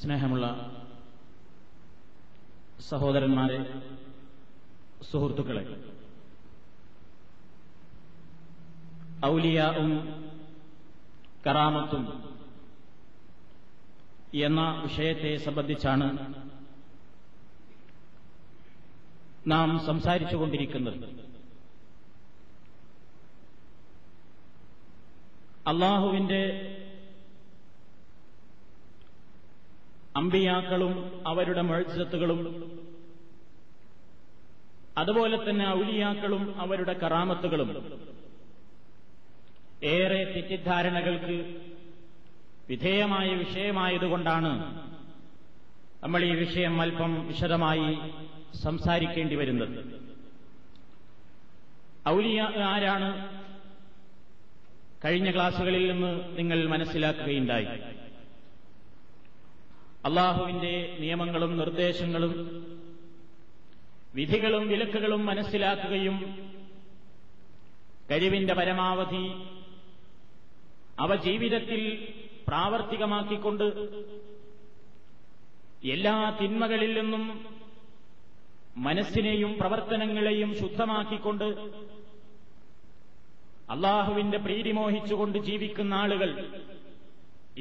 സ്നേഹമുള്ള സഹോദരന്മാരെ, സുഹൃത്തുക്കളെ, ഔലിയാഉം കറാമത്തും എന്ന വിഷയത്തെ സംബന്ധിച്ചാണ് നാം സംസാരിച്ചുകൊണ്ടിരിക്കുന്നത്. അള്ളാഹുവിന്റെ അമ്പിയാക്കളും അവരുടെ മുഅ്ജിസത്തുകളും അതുപോലെ തന്നെ ഔലിയാക്കളും അവരുടെ കറാമത്തുകളും ഏറെ തെറ്റിദ്ധാരണകൾക്ക് വിധേയമായ വിഷയമായതുകൊണ്ടാണ് നമ്മൾ ഈ വിഷയം അല്പം വിശദമായി സംസാരിക്കേണ്ടി വരുന്നത്. ഔലിയ ആരാണ്? കഴിഞ്ഞ ക്ലാസുകളിൽ നിന്ന് നിങ്ങൾ മനസ്സിലാക്കുകയുണ്ടായി. അള്ളാഹുവിന്റെ നിയമങ്ങളും നിർദ്ദേശങ്ങളും വിധികളും വിലക്കുകളും മനസ്സിലാക്കുകയും കഴിവിന്റെ പരമാവധി അവ ജീവിതത്തിൽ പ്രാവർത്തികമാക്കിക്കൊണ്ട് എല്ലാ തിന്മകളിൽ നിന്നും മനസ്സിനെയും പ്രവർത്തനങ്ങളെയും ശുദ്ധമാക്കിക്കൊണ്ട് അള്ളാഹുവിന്റെ പ്രീതി മോഹിച്ചുകൊണ്ട് ജീവിക്കുന്ന ആളുകൾ,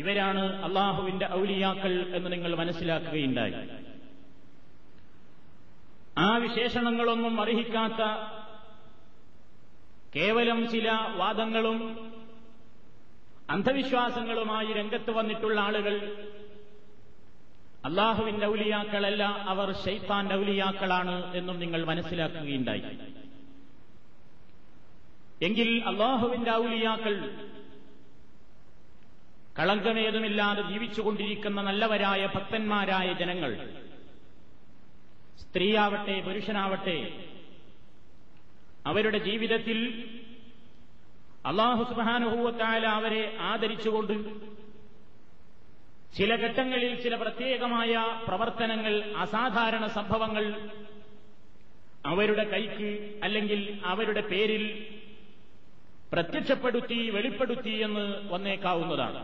ഇവരാണ് അള്ളാഹുവിന്റെ ഔലിയാക്കൾ എന്ന് നിങ്ങൾ മനസ്സിലാക്കുകയുണ്ടായി. ആ വിശേഷണങ്ങളൊന്നും അർഹിക്കാത്ത കേവലം ചില വാദങ്ങളും അന്ധവിശ്വാസങ്ങളുമായി രംഗത്ത് വന്നിട്ടുള്ള ആളുകൾ അള്ളാഹുവിന്റെ ഔലിയാക്കളല്ല, അവർ ശൈത്താന്റെ ഔലിയാക്കളാണ് എന്നും നിങ്ങൾ മനസ്സിലാക്കുകയുണ്ടായി. എങ്കിൽ അള്ളാഹുവിന്റെ ഔലിയാക്കൾ കളങ്കമേതുമില്ലാതെ ജീവിച്ചുകൊണ്ടിരിക്കുന്ന നല്ലവരായ ഭക്തന്മാരായ ജനങ്ങൾ, സ്ത്രീയാവട്ടെ പുരുഷനാവട്ടെ, അവരുടെ ജീവിതത്തിൽ അല്ലാഹു സുബ്ഹാനഹു വ തആല അവരെ ആദരിച്ചുകൊണ്ട് ചില ഘട്ടങ്ങളിൽ ചില പ്രത്യേകമായ പ്രവർത്തനങ്ങൾ, അസാധാരണ സംഭവങ്ങൾ അവരുടെ കൈക്ക് അല്ലെങ്കിൽ അവരുടെ പേരിൽ പ്രത്യക്ഷപ്പെടുത്തി വെളിപ്പെടുത്തി എന്ന് വന്നേക്കാവുന്നതാണ്.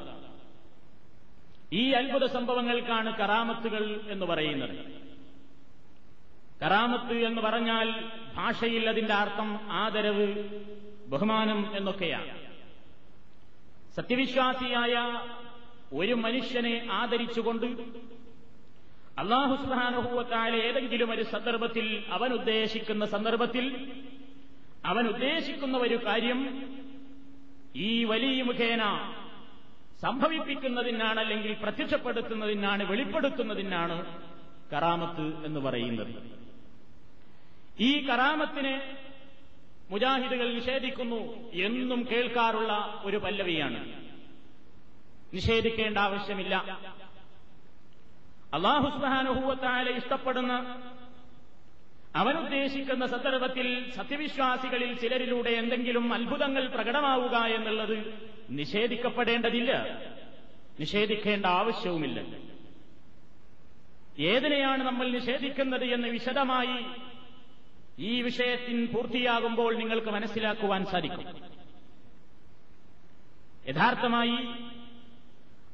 ഈ അത്ഭുത സംഭവങ്ങൾക്കാണ് കറാമത്തുകൾ എന്ന് പറയുന്നത്. കറാമത്ത് എന്ന് പറഞ്ഞാൽ ഭാഷയിൽ അതിന്റെ അർത്ഥം ആദരവ്, ബഹുമാനം എന്നൊക്കെയാണ്. സത്യവിശ്വാസിയായ ഒരു മനുഷ്യനെ ആദരിച്ചുകൊണ്ട് അല്ലാഹു സുബ്ഹാനഹു വ തആല ഏതെങ്കിലും ഒരു സന്ദർഭത്തിൽ അവൻ ഉദ്ദേശിക്കുന്ന ഒരു കാര്യം ഈ വലിയ മുഖേന സംഭവിപ്പിക്കുന്നതിനാണ്, അല്ലെങ്കിൽ പ്രത്യക്ഷപ്പെടുത്തുന്നതിനാണ്, വെളിപ്പെടുത്തുന്നതിനാണ് കറാമത്ത് എന്ന് പറയുന്നത്. ഈ കറാമത്തിനെ മുജാഹിദുകൾ നിഷേധിക്കുന്നു, എന്നും കേൾക്കാറുള്ള ഒരു പല്ലവിയാണ്. നിഷേധിക്കേണ്ട ആവശ്യമില്ല. അല്ലാഹു സുബ്ഹാനഹു വ തആല ഇഷ്ടപ്പെടുന്ന, അവനുദ്ദേശിക്കുന്ന സന്ദർഭത്തിൽ സത്യവിശ്വാസികളിൽ ചിലരിലൂടെ എന്തെങ്കിലും അത്ഭുതങ്ങൾ പ്രകടമാവുക എന്നുള്ളത് നിഷേധിക്കപ്പെടേണ്ടതില്ല, നിഷേധിക്കേണ്ട ആവശ്യവുമില്ല. ഏതിനെയാണ് നമ്മൾ നിഷേധിക്കുന്നത് എന്ന് വിശദമായി ഈ വിഷയത്തിൻ പൂർത്തിയാകുമ്പോൾ നിങ്ങൾക്ക് മനസ്സിലാക്കുവാൻ സാധിക്കും. യഥാർത്ഥമായി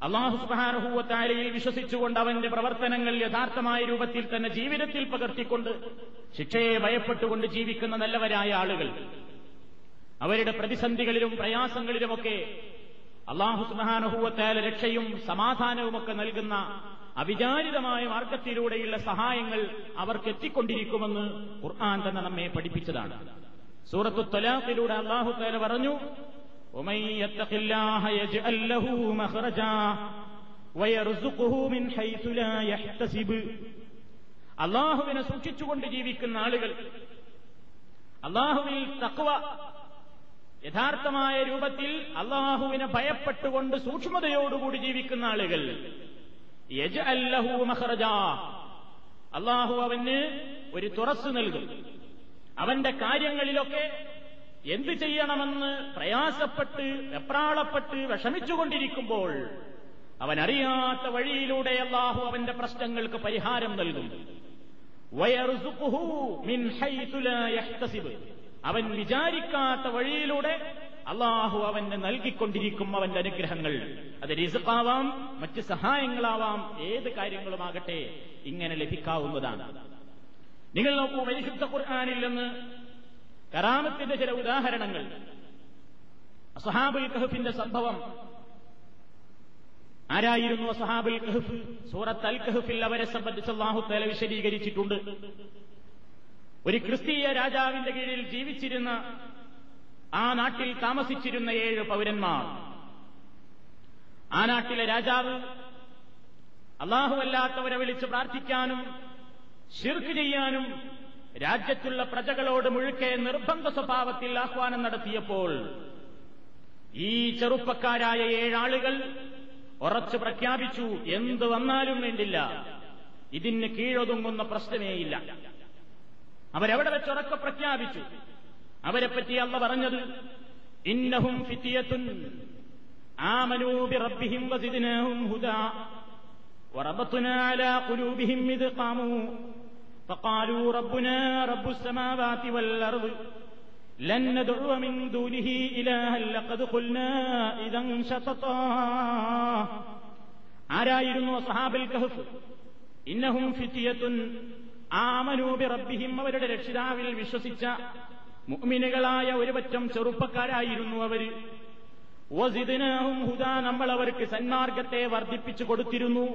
അല്ലാഹു സുബ്ഹാനഹു വ തആലയിൽ വിശ്വസിച്ചുകൊണ്ട് അവന്റെ പ്രവർത്തനങ്ങൾ യഥാർത്ഥമായ രൂപത്തിൽ തന്നെ ജീവിതത്തിൽ പകർത്തിക്കൊണ്ട് ശിക്ഷയെ ഭയപ്പെട്ടുകൊണ്ട് ജീവിക്കുന്ന നല്ലവരായ ആളുകൾ, അവരുടെ പ്രതിസന്ധികളിലും പ്രയാസങ്ങളിലുമൊക്കെ അല്ലാഹു സുബ്ഹാനഹു വ തആല രക്ഷയും സമാധാനവുമൊക്കെ നൽകുന്ന അവിചാരിതമായ മാർഗത്തിലൂടെയുള്ള സഹായങ്ങൾ അവർക്ക് എത്തിക്കൊണ്ടിരിക്കുമെന്ന് ഖുർആൻ തന്നെ നമ്മെ പഠിപ്പിച്ചതാണ്. സൂറത്തു ത്വലാഖിലൂടെ അല്ലാഹു തആല പറഞ്ഞു, ومن يتق الله يجعل له مخرجا ويرزقه من حيث لا يحتسب. അല്ലാഹുവിനെ സൂക്ഷിച്ചുകൊണ്ട് ജീവിക്കുന്ന ആളുകൾ, അല്ലാഹുവിൽ തഖ്വ യഥാർത്ഥമായ രൂപത്തിൽ അല്ലാഹുവിനെ ഭയപ്പെട്ടുകൊണ്ട് സൂക്ഷ്മതയോടുകൂടി ജീവിക്കുന്ന ആളുകൾ, يجعل له مخرجا, അല്ലാഹു അവന് ഒരു തുറസ്സ് നൽകും. അവന്റെ കാര്യങ്ങളിലൊക്കെ എന്തു ചെയ്യണമെന്ന് പ്രയാസപ്പെട്ട് വെപ്രാളപ്പെട്ട് വിഷമിച്ചുകൊണ്ടിരിക്കുമ്പോൾ അവനറിയാത്ത വഴിയിലൂടെ അല്ലാഹു അവന്റെ പ്രശ്നങ്ങൾക്ക് പരിഹാരം നൽകും. അവൻ വിചാരിക്കാത്ത വഴിയിലൂടെ അള്ളാഹു അവന് നൽകിക്കൊണ്ടിരിക്കും അവന്റെ അനുഗ്രഹങ്ങൾ. അത് റിസ്ഖാവാം, മറ്റ് സഹായങ്ങളാവാം, ഏത് കാര്യങ്ങളുമാകട്ടെ ഇങ്ങനെ ലഭിക്കാവുന്നതാണ്. നിങ്ങൾ നോക്കൂ, പരിശുദ്ധ ഖുർആനിൽ നിന്ന് കറാമത്തിന്റെ ചില ഉദാഹരണങ്ങൾ. അസ്ഹാബുൽ കഹ്ഫിന്റെ സംഭവം. ആരായിരുന്നു അസ്ഹാബുൽ കഹ്ഫ്? സൂറത്ത് അൽ കഹ്ഫിൽ അവരെ സംബന്ധിച്ച് അല്ലാഹു തആല വിശദീകരിച്ചിട്ടുണ്ട്. ഒരു ക്രിസ്തീയ രാജാവിന്റെ കീഴിൽ ജീവിച്ചിരുന്ന, ആ നാട്ടിൽ താമസിച്ചിരുന്ന 7 പൗരന്മാർ. ആ നാട്ടിലെ രാജാവ് അല്ലാഹുവല്ലാത്തവരെ വിളിച്ച് പ്രാർത്ഥിക്കാനും ശിർക്ക് ചെയ്യാനും രാജ്യത്തുള്ള പ്രജകളോട് മുഴുക്കെ നിർബന്ധ സ്വഭാവത്തിൽ ആഹ്വാനം നടത്തിയപ്പോൾ ഈ ചെറുപ്പക്കാരായ 7 ആളുകൾ ഉറച്ചു പ്രഖ്യാപിച്ചു, എന്ത് വന്നാലും വേണ്ടില്ല, ഇതിന് കീഴൊതുങ്ങുന്ന പ്രശ്നമേയില്ല. അവരവിടെ വെച്ച് ഉറക്കെ പ്രഖ്യാപിച്ചു. അവരെപ്പറ്റി അല്ലാഹു പറഞ്ഞത്, ഇന്നഹും ഫിത്യത്തുൻ ആമനൂ ബിറബ്ബിഹിം വസിദ്നാഹും ഹുദാ വറബത്നാ അലാ ഖുലൂബിഹിം ഇദ് ഖാമൂ ഫഖാലൂ റബ്ബനാ റബ്ബുസ് സമാവാതി വൽ അർദ് ലൻ നദഉ മിൻ ദൂനിഹി ഇലാഹൻ ലഖദ് ഖുൽനാ ഇദൻ ശതതാ. ആരായിരുന്നു അസ്ഹാബുൽ കഹ്ഫ്? ഇന്നഹും ഫിത്യത്തുൻ ആമനൂ ബിറബ്ബിഹിം, അവരുടെ രക്ഷിതാവിൽ വിശ്വസിച്ച മുഅ്മിനുകളായ ഒരുപറ്റം ചെറുപ്പക്കാരായിരുന്നു അവര്. വസിദ്നാഹും ഹുദാ, നമ്മൾ അവർക്ക് സന്മാർഗത്തെ വർദ്ധിപ്പിച്ചു കൊടുത്തിരുന്നു.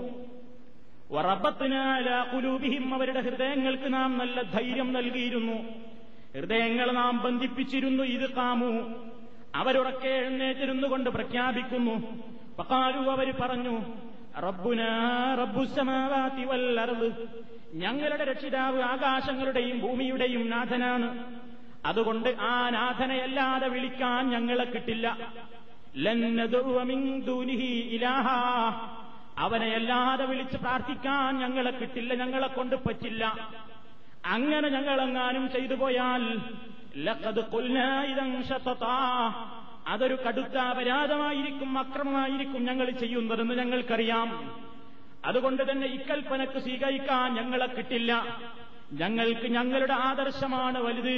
വറബത്നാ അലാ ഖുലൂബിഹിം, അവരുടെ ഹൃദയങ്ങൾക്ക് നാം നല്ല ധൈര്യം നൽകിയിരുന്നു, ഹൃദയങ്ങൾ നാം ബന്ധിപ്പിച്ചിരുന്നു. ഇത് കാമു, അവരുറക്കെ എഴുന്നേറ്റിരുന്നു കൊണ്ട് പ്രഖ്യാപിക്കുന്നു. ഫഖാലു, അവർ പറഞ്ഞു, റബ്ബുനാ റബ്ബുസ് സമാവാതി വൽ അർദ്, ഞങ്ങളുടെ രക്ഷിതാവ് ആകാശങ്ങളുടെയും ഭൂമിയുടെയും നാഥനാണ്, അതുകൊണ്ട് ആ നാഥനെയല്ലാതെ വിളിക്കാൻ ഞങ്ങളെ കിട്ടില്ല. ലൻ നദഉ മിൻ ദൂനിഹി ഇലാഹ, അവനെയല്ലാതെ വിളിച്ച് പ്രാർത്ഥിക്കാൻ ഞങ്ങളെ കിട്ടില്ല, ഞങ്ങളെ കൊണ്ട് പറ്റില്ല. അങ്ങനെ ഞങ്ങളെങ്ങാനും ചെയ്തു പോയാൽ ലഖദ് ഖുൽനാ ഇദൻ ശതതാ, അതൊരു കടുത്ത അപരാധമായിരിക്കും, അക്രമമായിരിക്കും ഞങ്ങൾ ചെയ്യുന്നതെന്ന് ഞങ്ങൾക്കറിയാം. അതുകൊണ്ട് തന്നെ ഇക്കൽപ്പനക്ക് സ്വീകരിക്കാൻ ഞങ്ങളെ കിട്ടില്ല, ഞങ്ങൾക്ക് ഞങ്ങളുടെ ആദർശമാണ് വലുത്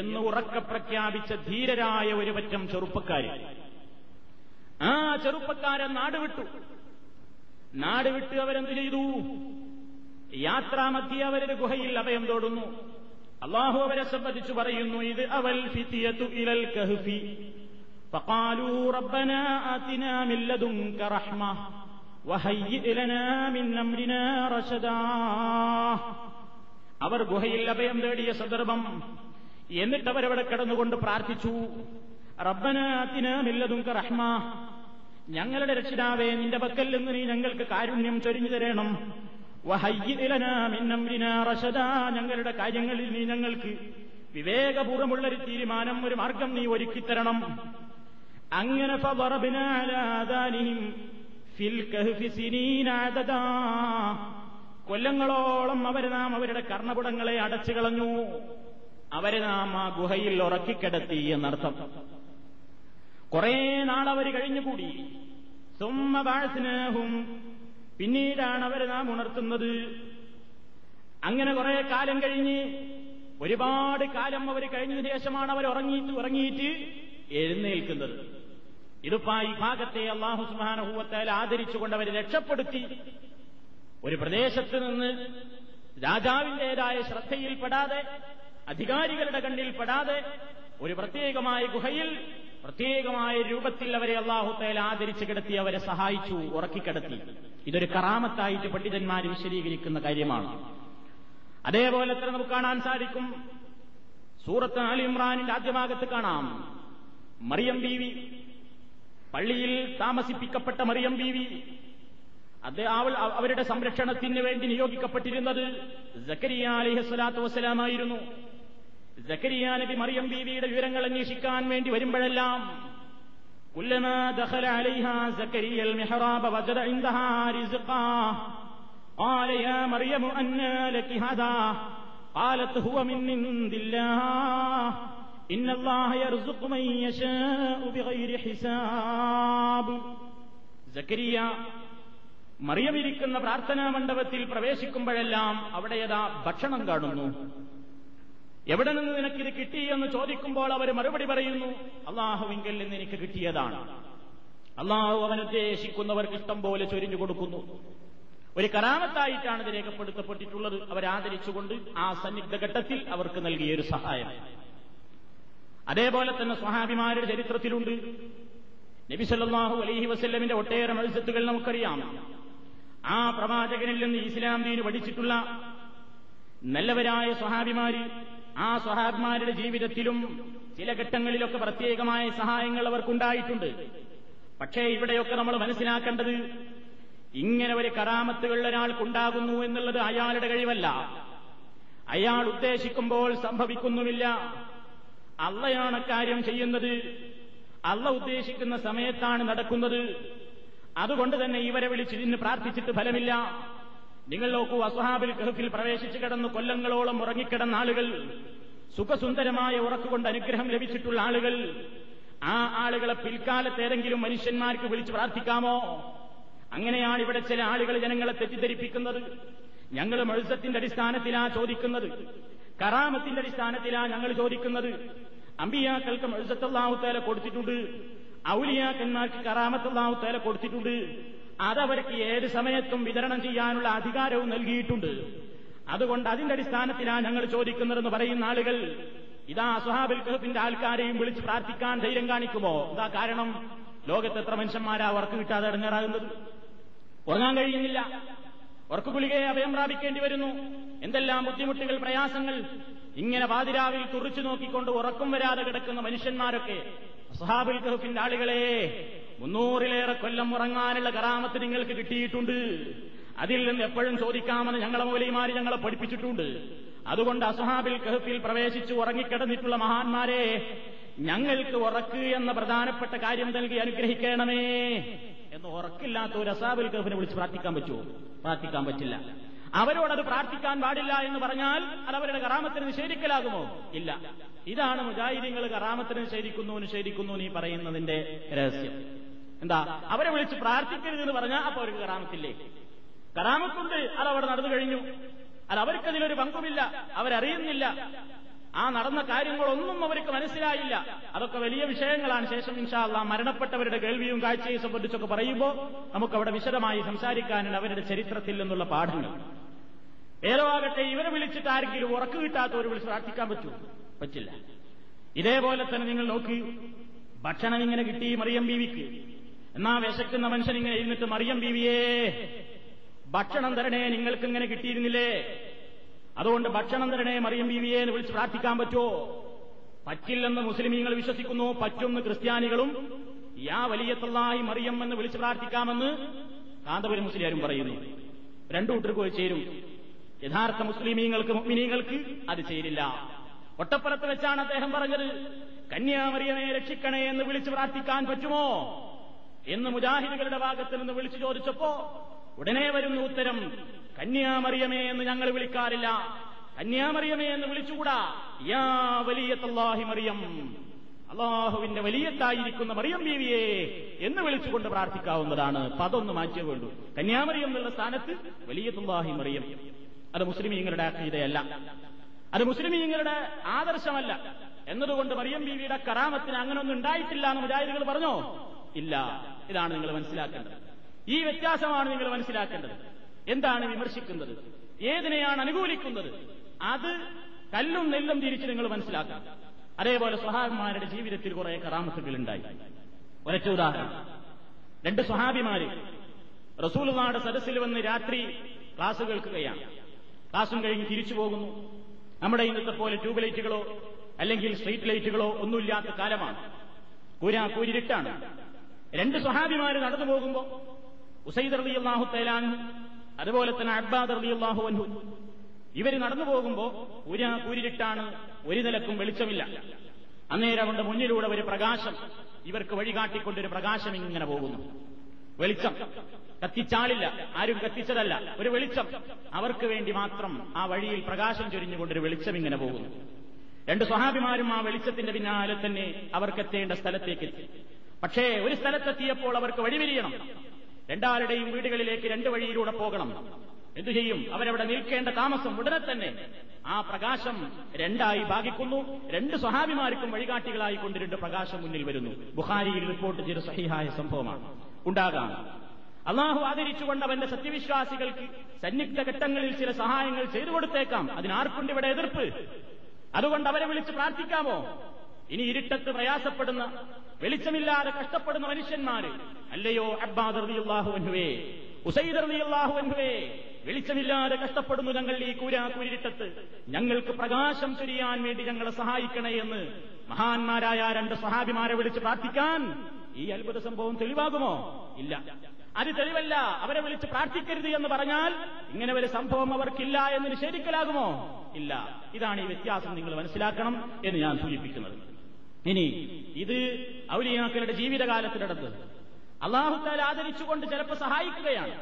എന്ന് ഉറക്കെ പ്രഖ്യാപിച്ച ധീരരായ ഒരുപറ്റം ചെറുപ്പക്കാര്. ആ ചെറുപ്പക്കാരെ നാടുവിട്ടു. നാടുവിട്ട് അവരെന്ത് ചെയ്തു? യാത്രാമധ്യേ അവരൊരു ഗുഹയിൽ അഭയം തേടുന്നു. അല്ലാഹു അവരെ സംബന്ധിച്ചു പറയുന്നു, ഇത് അവൽ ഫിത്യതു ഇലൽ കഹ്ഫി ഫഖാലൂ റബ്ബനാ ആതിനാ മിൻ ലദുൻക റഹ്മ വഹയ്യി' ലനാ മിൻ അംരിനാ റശദാ. അവർ ഗുഹയിൽ അഭയം തേടിയ സന്ദർഭം. എന്നിട്ട് അവരവിടെ കിടന്നുകൊണ്ട് പ്രാർത്ഥിച്ചു, റബ്ബനാ ആതിനാ മിൻ ലദുൻക റഹ്മ, ഞങ്ങളുടെ രക്ഷിതാവേ, നിന്റെ പക്കൽ നിന്ന് നീ ഞങ്ങൾക്ക് കാരുണ്യം ചൊരിഞ്ഞു തരണം. വഹയ്യി് ലനാ മിൻ അംരിനാ റശദാ, ഞങ്ങളുടെ കാര്യങ്ങളിൽ നീ ഞങ്ങൾക്ക് വിവേകപൂർവ്വമുള്ള ഒരു തീരുമാനം, ഒരു മാർഗം നീ ഒരുക്കിത്തരണം. അങ്ങനെ ഫദറബ്നാ അലാ ആദാനിഹിം ഫിൽ കഹ്ഫി സിനീന അദദാ, കൊല്ലങ്ങളോളം അവരെ നാം അവരുടെ കർണപുടങ്ങളെ അടച്ചു കളഞ്ഞു, അവരെ നാം ആ ഗുഹയിൽ ഉറക്കിക്കിടത്തി എന്നർത്ഥം. കുറെ നാളവർ കഴിഞ്ഞുകൂടി. സുമ്മ ബഅസ്നാഹും, പിന്നീടാണ് അവരെ നാം ഉണർത്തുന്നത്. അങ്ങനെ കുറെ കാലം കഴിഞ്ഞ്, ഒരുപാട് കാലം അവർ കഴിഞ്ഞതിന് ശേഷമാണ് അവർ ഉറങ്ങിയിട്ട് എഴുന്നേൽക്കുന്നത്. ഇതിപ്പോ ഈ ഭാഗത്തെ അല്ലാഹു സുബ്ഹാനഹു വ തആല ആദരിച്ചുകൊണ്ട് അവരെ രക്ഷപ്പെടുത്തി. ഒരു പ്രദേശത്ത് നിന്ന് രാജാവിന്റേതായ ശ്രദ്ധയിൽപ്പെടാതെ, അധികാരികളുടെ കണ്ണിൽപ്പെടാതെ, ഒരു പ്രത്യേകമായ ഗുഹയിൽ പ്രത്യേകമായ രൂപത്തിൽ അവരെ അല്ലാഹു തആല ആദരിച്ചു കിടത്തി, അവരെ സഹായിച്ചു, ഉറക്കിക്കിടത്തി. ഇതൊരു കറാമത്തായിട്ട് പണ്ഡിതന്മാർ വിശദീകരിക്കുന്ന കാര്യമാണ്. അതേപോലെ തന്നെ നമുക്ക് കാണാൻ സാധിക്കും, സൂറത്ത് ആലി ഇംറാനിന്റെ ആദ്യ ഭാഗത്ത് കാണാം, മറിയം ബീവി, പള്ളിയിൽ താമസിപ്പിക്കപ്പെട്ട മറിയം ബീവി, അവരുടെ സംരക്ഷണത്തിന് വേണ്ടി നിയോഗിക്കപ്പെട്ടിരുന്നത് സക്കരിയ അലൈഹിസ്സലാത്തു വസ്സലാമായിരുന്നു. സക്കരിയ നബി മറിയം ബീവിയുടെ വിവരങ്ങൾ അന്വേഷിക്കാൻ വേണ്ടി വരുമ്പോഴെല്ലാം കുല്ലമാ ദഖല അലൈഹാ സക്കരിയൽ മിഹ്റാബ വജദ ഇൻദഹാ റിസ്ഖാ ഖാല യാ മറിയം അന്നാ ലകി ഹാദാ ഖാലത് ഹുവ മിൻ ഇൻദില്ലാഹ് ഇന്നല്ലാഹ യർസുഖു മൻ യശാഉ ബിഗൈരി ഹിസാബ്. സക്കരിയ മറിയമിരിക്കുന്ന പ്രാർത്ഥനാ മണ്ഡപത്തിൽ പ്രവേശിക്കുമ്പോഴെല്ലാം അവിടെയതാ ഭക്ഷണം കാണുന്നു. എവിടെ നിന്ന് നിനക്കിത് കിട്ടി എന്ന് ചോദിക്കുമ്പോൾ അവർ മറുപടി പറയുന്നു, അള്ളാഹുവിങ്കിൽ നിന്ന് എനിക്ക് കിട്ടിയതാണ്. അള്ളാഹു അവനുദ്ദേശിക്കുന്നവർക്ക് ഇഷ്ടം പോലെ ചൊരിഞ്ഞു കൊടുക്കുന്നു. ഒരു കറാമത്തായിട്ടാണ് ഇത് രേഖപ്പെടുത്തപ്പെട്ടിട്ടുള്ളത്. അവരാദരിച്ചുകൊണ്ട് ആ സന്നിഗ്ധ ഘട്ടത്തിൽ അവർക്ക് നൽകിയ ഒരു സഹായം. അതേപോലെ തന്നെ സ്വഹാബിമാരുടെ ചരിത്രത്തിലുണ്ട്. നബി സല്ലല്ലാഹു അലൈഹി വസല്ലമിന്റെ ഒട്ടേറെ മൗഇസത്തുകൾ നമുക്കറിയാം. ആ പ്രവാചകനിൽ നിന്ന് ഇസ്ലാം ദീൻ പഠിച്ചിട്ടുള്ള നല്ലവരായ സ്വഹാബിമാര്, ആ സ്വഹാബിമാരുടെ ജീവിതത്തിലും ചില ഘട്ടങ്ങളിലൊക്കെ പ്രത്യേകമായ സഹായങ്ങൾ അവർക്കുണ്ടായിട്ടുണ്ട്. പക്ഷേ ഇവിടെയൊക്കെ നമ്മൾ മനസ്സിലാക്കേണ്ടത്, ഇങ്ങനെ ഒരു കറാമത്തുകൾ ഒരാൾക്കുണ്ടാകുന്നു എന്നുള്ളത് അയാളുടെ കഴിവല്ല, അയാൾ ഉദ്ദേശിക്കുമ്പോൾ സംഭവിക്കുന്നുമില്ല. അള്ളയാണ് കാര്യം ചെയ്യുന്നത്, അള്ള ഉദ്ദേശിക്കുന്ന സമയത്താണ് നടക്കുന്നത്. അതുകൊണ്ട് തന്നെ ഇവരെ വിളിച്ച് ഇതിന് പ്രാർത്ഥിച്ചിട്ട് ഫലമില്ല. നിങ്ങൾ നോക്കൂ, അസ്ഹാബുൽ കഹ്ഫിൽ പ്രവേശിച്ചു കിടന്ന് കൊല്ലങ്ങളോളം ഉറങ്ങിക്കിടന്ന ആളുകൾ, സുഖസുന്ദരമായ ഉറക്കുകൊണ്ട് അനുഗ്രഹം ലഭിച്ചിട്ടുള്ള ആളുകൾ, ആ ആളുകളെ പിൽക്കാലത്ത് ഏതെങ്കിലും മനുഷ്യന്മാർക്ക് വിളിച്ച് പ്രാർത്ഥിക്കാമോ? അങ്ങനെയാണ് ഇവിടെ ചില ആളുകൾ ജനങ്ങളെ തെറ്റിദ്ധരിപ്പിക്കുന്നത്. ഞങ്ങൾ മൗഇസത്തിന്റെ അടിസ്ഥാനത്തിലാ ചോദിക്കുന്നത്, കറാമത്തിന്റെ അടിസ്ഥാനത്തിലാ ഞങ്ങൾ ചോദിക്കുന്നത്. അമ്പിയാക്കൾക്ക് മൗഇസത്ത് അല്ലാഹു തആല കൊടുത്തിട്ടുണ്ട്, ഔലിയാക്കന്മാർക്ക് കറാമത്ത് അല്ലാഹു തആല കൊടുത്തിട്ടുണ്ട്. അതവർക്ക് ഏത് സമയത്തും വിതരണം ചെയ്യാനുള്ള അധികാരവും നൽകിയിട്ടുണ്ട്. അതുകൊണ്ട് അതിന്റെ അടിസ്ഥാനത്തിലാണ് ഞങ്ങൾ ചോദിക്കുന്നതെന്ന് പറയുന്ന ആളുകൾ ഇതാ അസ്ഹാബുൽ കഹ്ഫിന്റെ ആൾക്കാരെയും വിളിച്ച് പ്രാർത്ഥിക്കാൻ ധൈര്യം കാണിക്കുമോ? എന്താ കാരണം? ലോകത്ത് എത്ര മനുഷ്യന്മാരാ വർക്ക് കിട്ടാതെ ഇടങ്ങേറാകുന്നത്? ഉറങ്ങാൻ കഴിയുന്നില്ല, വർക്ക് ഗുളികയെ അഭയം പ്രാപിക്കേണ്ടി വരുന്നു. എന്തെല്ലാം ബുദ്ധിമുട്ടുകൾ, പ്രയാസങ്ങൾ. ഇങ്ങനെ പാതിരാവിൽ തുറിച്ചു നോക്കിക്കൊണ്ട് ഉറക്കം വരാതെ കിടക്കുന്ന മനുഷ്യന്മാരൊക്കെ അസ്ഹാബുൽ കഹ്ഫിന്റെ ആളുകളെ, 300-ലേറെ കൊല്ലം ഉറങ്ങാനുള്ള കറാമത്ത് നിങ്ങൾക്ക് കിട്ടിയിട്ടുണ്ട്. അതിൽ നിന്ന് എപ്പോഴും ചോദിക്കാമെന്ന് ഞങ്ങളെ മൗലവിമാർ ഞങ്ങളെ പഠിപ്പിച്ചിട്ടുണ്ട്. അതുകൊണ്ട് അസ്ഹാബുൽ കഹ്ഫിൽ പ്രവേശിച്ച് ഉറങ്ങിക്കിടന്നിട്ടുള്ള മഹാന്മാരെ, ഞങ്ങൾക്ക് ഉറക്ക് എന്ന പ്രധാനപ്പെട്ട കാര്യം നൽകി അനുഗ്രഹിക്കണമേ എന്ന് ഉറക്കില്ലാത്ത ഒരു അസ്ഹാബുൽ കഹ്ഫിനെ വിളിച്ച് പ്രാർത്ഥിക്കാൻ പറ്റുമോ? പ്രാർത്ഥിക്കാൻ പറ്റില്ല. അവരോടത് പ്രാർത്ഥിക്കാൻ പാടില്ല എന്ന് പറഞ്ഞാൽ അത് അവരുടെ കറാമത്തിന് നിഷേധിക്കലാകുമോ? ഇല്ല. ഇതാണ് മുജാഹിദീങ്ങൾ കറാമത്തിന് നിഷേധിക്കുന്നു നീ പറയുന്നതിന്റെ രഹസ്യം. എന്താ? അവരെ വിളിച്ച് പ്രാർത്ഥിക്കരുത് എന്ന് പറഞ്ഞാൽ അപ്പൊ അവർക്ക് കറാമത്തില്ലേ? കറാമത്തുണ്ട്, അത് അവിടെ നടന്നു കഴിഞ്ഞു. അത് അവർക്കതിലൊരു പങ്കുമില്ല, അവരറിയുന്നില്ല, ആ നടന്ന കാര്യങ്ങളൊന്നും അവർക്ക് മനസ്സിലായില്ല. അതൊക്കെ വലിയ വിഷയങ്ങളാണ്. ശേഷം ഇൻഷാ അള്ളാ മരണപ്പെട്ടവരുടെ കേൾവിയും കാഴ്ചയും സംബന്ധിച്ചൊക്കെ പറയുമ്പോൾ നമുക്കവിടെ വിശദമായി സംസാരിക്കാനുള്ള അവരുടെ ചരിത്രത്തിൽ നിന്നുള്ള പാഠങ്ങൾ. ഏതോ ആകട്ടെ, ഇവരെ വിളിച്ചിട്ട് ആരെങ്കിലും ഉറക്ക് കിട്ടാത്തവർ വിളിച്ച് പ്രാർത്ഥിക്കാൻ പറ്റുമോ? പറ്റില്ല. ഇതേപോലെ തന്നെ നിങ്ങൾ നോക്കി, ഭക്ഷണം ഇങ്ങനെ കിട്ടി മറിയം ബീവിക്ക്. എന്നാ വിശക്കുന്ന മനുഷ്യൻ ഇങ്ങനെ ഇരുന്നിട്ട്, മറിയം ബീവിയേ ഭക്ഷണം തരണേ, നിങ്ങൾക്ക് ഇങ്ങനെ കിട്ടിയിരുന്നില്ലേ, അതുകൊണ്ട് ഭക്ഷണം തരണേ മറിയം ബീവിയെ എന്ന് വിളിച്ച് പ്രാർത്ഥിക്കാൻ പറ്റുമോ? പറ്റില്ലെന്ന് മുസ്ലിമീങ്ങൾ വിശ്വസിക്കുന്നു, പറ്റുമെന്ന് ക്രിസ്ത്യാനികളും. യാ വലിയത്തുള്ളാഹി മറിയം എന്ന് വിളിച്ച് പ്രാർത്ഥിക്കാമെന്ന് കാന്തപുരം മുസ്ലിയാരും പറയുന്നു. രണ്ടു കൂട്ടർക്ക് പോയി ചേരും. യഥാർത്ഥ മുസ്ലിമീങ്ങൾക്ക്, മുഅ്മിനീങ്ങൾക്ക് അത് ചേരില്ല. ഒട്ടപ്പുറത്ത് വെച്ചാണ് അദ്ദേഹം പറഞ്ഞത്, കന്യാമറിയമേ രക്ഷിക്കണേ എന്ന് വിളിച്ച് പ്രാർത്ഥിക്കാൻ പറ്റുമോ എന്ന് മുജാഹിദുകളുടെ ഭാഗത്ത് നിന്ന് വിളിച്ചു ചോദിച്ചപ്പോ ഉടനെ വരുന്ന ഉത്തരം, കന്യാമറിയമേ എന്ന് ഞങ്ങൾ വിളിക്കാറില്ല, കന്യാമറിയമേ എന്ന് വിളിച്ചുകൂടാ, യാ വലിയത്തുള്ളാഹി മറിയം, അള്ളാഹുവിന്റെ വലിയത്തായിരിക്കുന്ന മറിയം ബീവിയെ എന്ന് വിളിച്ചുകൊണ്ട് പ്രാർത്ഥിക്കാവുന്നതാണ്. പതൊന്ന് മാറ്റിയേ വേണ്ടു. കന്യാമറിയം എന്നുള്ള സ്ഥാനത്ത് വലിയത്തുള്ളാഹി മറിയം. അത് മുസ്ലിമീങ്ങളുടെ അഖീദയല്ല, അത് മുസ്ലിമീങ്ങളുടെ ആദർശമല്ല. എന്നതുകൊണ്ട് മറിയം ബീവിയുടെ കറാമത്തിന് അങ്ങനൊന്നും ഉണ്ടായിട്ടില്ല എന്ന് മുജാഹിദുകൾ പറഞ്ഞോ? ഇല്ല. ഇതാണ് നിങ്ങൾ മനസ്സിലാക്കേണ്ടത്. ഈ വ്യത്യാസമാണ് നിങ്ങൾ മനസ്സിലാക്കേണ്ടത്. എന്താണ് വിമർശിക്കുന്നത്, ഏതിനെയാണ് അനുകൂലിക്കുന്നത്, അത് കല്ലും നെല്ലും തിരിച്ച് നിങ്ങൾ മനസ്സിലാക്കാം. അതേപോലെ സ്വഹാബിമാരുടെ ജീവിതത്തിൽ കുറെ കറാമത്തുകൾ ഉണ്ടായി. ഒരൊറ്റ ഉദാഹരണം, 2 സ്വഹാബിമാര് റസൂലുള്ളാഹിയുടെ സദസ്സിൽ വന്ന് രാത്രി ക്ലാസ് കേൾക്കുകയാണ്. ക്ലാസും കഴിഞ്ഞ് തിരിച്ചു പോകുന്നു. നമ്മുടെ ഇന്നത്തെ പോലെ ട്യൂബ് ലൈറ്റുകളോ അല്ലെങ്കിൽ സ്ട്രീറ്റ് ലൈറ്റുകളോ ഒന്നുമില്ലാത്ത കാലമാണ്, കൂരിരുട്ടാണ്. 2 സ്വഹാബിമാര് നടന്നു പോകുമ്പോൾ ഉസൈദ് റളിയല്ലാഹു തആല അൻഹു, അതുപോലെ തന്നെ അബ്ബാദ് റളിയല്ലാഹു അൻഹു, ഇവർ നടന്നു പോകുമ്പോൾ കൂരിരുട്ടാണ്, ഒരു നിലക്കും വെളിച്ചമില്ല. അന്നേരം അവരുടെ മുന്നിലൂടെ ഒരു പ്രകാശം, ഇവർക്ക് വഴികാട്ടിക്കൊണ്ടൊരു പ്രകാശം ഇങ്ങനെ പോകുന്നു. വെളിച്ചം, കത്തിച്ചാളില്ല, ആരും കത്തിച്ചതല്ല, ഒരു വെളിച്ചം. അവർക്ക് വേണ്ടി മാത്രം ആ വഴിയിൽ പ്രകാശം ചൊരിഞ്ഞുകൊണ്ടൊരു വെളിച്ചം ഇങ്ങനെ പോകുന്നു. 2 സ്വഹാബിമാരും ആ വെളിച്ചത്തിന്റെ പിന്നാലെ തന്നെ അവർക്കെത്തേണ്ട സ്ഥലത്തേക്ക് എത്തി. പക്ഷേ ഒരു സ്ഥലത്തെത്തിയപ്പോൾ അവർക്ക് വഴിപിരിയണം. 2 ആളുടെയും വീടുകളിലേക്ക് 2 വഴിയിലൂടെ പോകണം. എന്തു ചെയ്യും? അവരവിടെ നിൽക്കേണ്ട താമസം ഉടനെ തന്നെ ആ പ്രകാശം രണ്ടായി ഭാഗിക്കുന്നു. രണ്ട് സ്വഹാബിമാർക്കും വഴികാട്ടികളായിക്കൊണ്ട് പ്രകാശം മുന്നിൽ വരുന്നു. ബുഖാരിയിൽ റിപ്പോർട്ട് ചെയ്ത സഹിഹായ സംഭവമാണ്. ഉണ്ടാകാം അള്ളാഹു ആദരിച്ചുകൊണ്ടവന്റെ സത്യവിശ്വാസികൾക്ക് സന്നിഗ്ധ ഘട്ടങ്ങളിൽ ചില സഹായങ്ങൾ ചെയ്തു കൊടുത്തേക്കാം. അതിനാർക്കുണ്ട് ഇവിടെ എതിർപ്പ്? അതുകൊണ്ട് അവരെ വിളിച്ച് പ്രാർത്ഥിക്കാമോ? ഇനി ഇരുട്ടത്ത് പ്രയാസപ്പെടുന്ന, വെളിച്ചമില്ലാതെ കഷ്ടപ്പെടുന്ന മനുഷ്യന്മാര്, അല്ലയോ അബ്ബാദ് റളിയല്ലാഹു അൻഹുവേ, ഉസൈദ് റളിയല്ലാഹു അൻഹുവേ, വെളിച്ചമില്ലാതെ കഷ്ടപ്പെടുന്നു ഞങ്ങൾ ഈ കൂരാക്കൂരിട്ടത്ത്, ഞങ്ങൾക്ക് പ്രകാശം ചൊരിയാൻ വേണ്ടി ഞങ്ങളെ സഹായിക്കണേ എന്ന് മഹാന്മാരായ രണ്ട് സഹാബിമാരെ വിളിച്ച് പ്രാർത്ഥിക്കാൻ ഈ അത്ഭുത സംഭവം തെളിവാകുമോ? ഇല്ല, അത് തെളിവല്ല. അവരെ വിളിച്ച് പ്രാർത്ഥിക്കരുത് എന്ന് പറഞ്ഞാൽ ഇങ്ങനെ ഒരു സംഭവം അവർക്കില്ല എന്ന് നിഷേധിക്കലാകുമോ? ഇല്ല. ഇതാണ് ഈ വ്യത്യാസം നിങ്ങൾ മനസ്സിലാക്കണം എന്ന് ഞാൻ സൂചിപ്പിക്കുന്നത്. ഇനി ഇത് ഔലിയാക്കളുടെ ജീവിതകാലത്തിനടുത്ത് അല്ലാഹു തആല ആദരിച്ചുകൊണ്ട് ചിലപ്പോൾ സഹായിക്കുകയാണ്.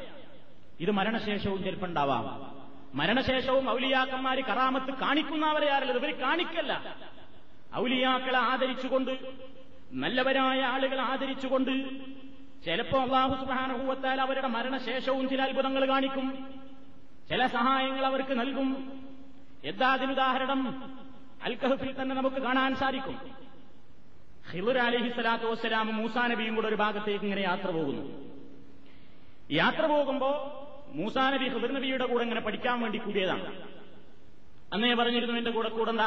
ഇത് മരണശേഷവും ചിലപ്പുണ്ടാവാം. മരണശേഷവും ഔലിയാക്കന്മാർ കറാമത്ത് കാണിക്കുന്നവരെ ആരല്ലത്, ഇവർ കാണിക്കല്ല. ഔലിയാക്കളെ ആദരിച്ചുകൊണ്ട്, നല്ലവരായ ആളുകളെ ആദരിച്ചുകൊണ്ട് ചിലപ്പോൾ അല്ലാഹു സുബ്ഹാനഹു വ തആല അവരുടെ മരണശേഷവും ചില അത്ഭുതങ്ങൾ കാണിക്കും, ചില സഹായങ്ങൾ അവർക്ക് നൽകും. എന്താ അതിനുദാഹരണം? അൽകഹഫിൽ തന്നെ നമുക്ക് കാണാൻ സാധിക്കും. ഖിദ്ർ അലൈഹി സ്വലാത്തു വസ്സലാം മൂസാ നബിയും കൂടെ ഒരു ഭാഗത്തേക്ക് ഇങ്ങനെ യാത്ര പോകുന്നു. യാത്ര പോകുമ്പോൾ മൂസാ നബി ഖിദ്ർ നബിയുടെ കൂടെ ഇങ്ങനെ പഠിക്കാൻ വേണ്ടി കൂടിയതാണ്. അന്നേ പറഞ്ഞിരുന്നു എന്റെ കൂടെ കൂടണ്ട,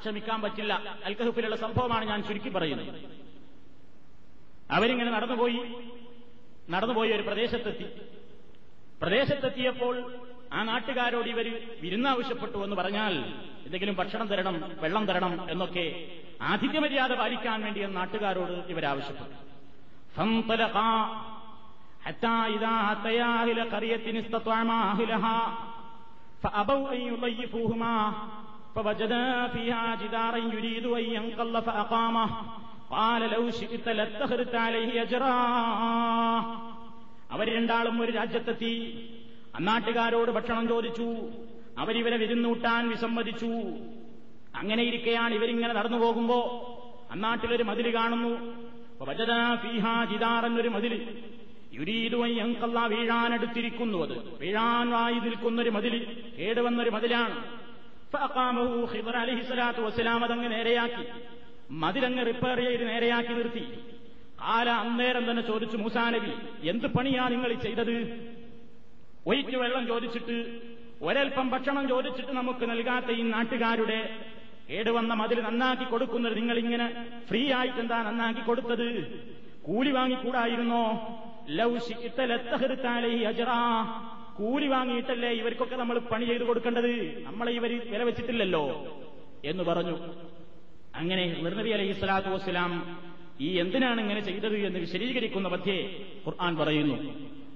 ക്ഷമിക്കാൻ പറ്റില്ല. അൽകഹഫിലുള്ള സംഭവമാണ് ഞാൻ ചുരുക്കി പറയുന്നത്. അവരിങ്ങനെ നടന്നുപോയി ഒരു പ്രദേശത്തെത്തി. പ്രദേശത്തെത്തിയപ്പോൾ ആ നാട്ടുകാരോട് ഇവർ വിരുന്നാവശ്യപ്പെട്ടു. എന്ന് പറഞ്ഞാൽ എന്തെങ്കിലും ഭക്ഷണം തരണം, വെള്ളം തരണം എന്നൊക്കെ ആതിഥ്യമര്യാദ പാലിക്കാൻ വേണ്ടി എന്ന് നാട്ടുകാരോട് ഇവരാവശ്യപ്പെട്ടു. അവർ രണ്ടാളും ഒരു രാജ്യത്തെത്തി. അന്നാട്ടുകാരോട് ഭക്ഷണം ചോദിച്ചു. അവരിവരെ വിരുന്നൂട്ടാൻ വിസമ്മതിച്ചു. അങ്ങനെ ഇരിക്കെയാണ് ഇവരിങ്ങനെ നടന്നു പോകുമ്പോ അന്നാട്ടിലൊരു മതിൽ കാണുന്നു. ഒരു മതിൽ വീഴാനെടുത്തിരിക്കുന്നു. അത് വീഴാൻ വായി നിൽക്കുന്നൊരു മതിൽ, കേടുവന്നൊരു മതിലാണ്. ഖിദ്ർ അലൈഹിസ്സലാത്തു വസ്സലാം അതങ്ങ് നേരെയാക്കി, മതിലങ്ങ് റിപ്പയർ ചെയ്ത് നേരെയാക്കി നിർത്തി. അന്നേരം തന്നെ ചോദിച്ചു മൂസാ നബി, എന്ത് പണിയാ നിങ്ങൾ ചെയ്തത്? ഒഴിച്ചു വെള്ളം ചോദിച്ചിട്ട്, ഒരൽപ്പം ഭക്ഷണം ചോദിച്ചിട്ട് നമുക്ക് നൽകാത്ത ഈ നാട്ടുകാരുടെ കേടുവന്ന മതിൽ നന്നാക്കി കൊടുക്കുന്നത് നിങ്ങളിങ്ങനെ ഫ്രീ ആയിട്ട് എന്താ നന്നാക്കി കൊടുത്തത്? കൂലി വാങ്ങിക്കൂടായിരുന്നോ? കൂലി വാങ്ങിയിട്ടല്ലേ ഇവർക്കൊക്കെ നമ്മൾ പണി ചെയ്ത് കൊടുക്കേണ്ടത്? നമ്മളെ ഇവർ വില വെച്ചിട്ടില്ലല്ലോ എന്ന് പറഞ്ഞു. അങ്ങനെ ഖിദ്ർ നബി അലൈഹി സ്വലാത്തു വസ്സലാം ഈ എന്തിനാണ് ഇങ്ങനെ ചെയ്തത് എന്ന് വിശദീകരിക്കുന്ന മധ്യേ ഖുർആൻ പറയുന്നു,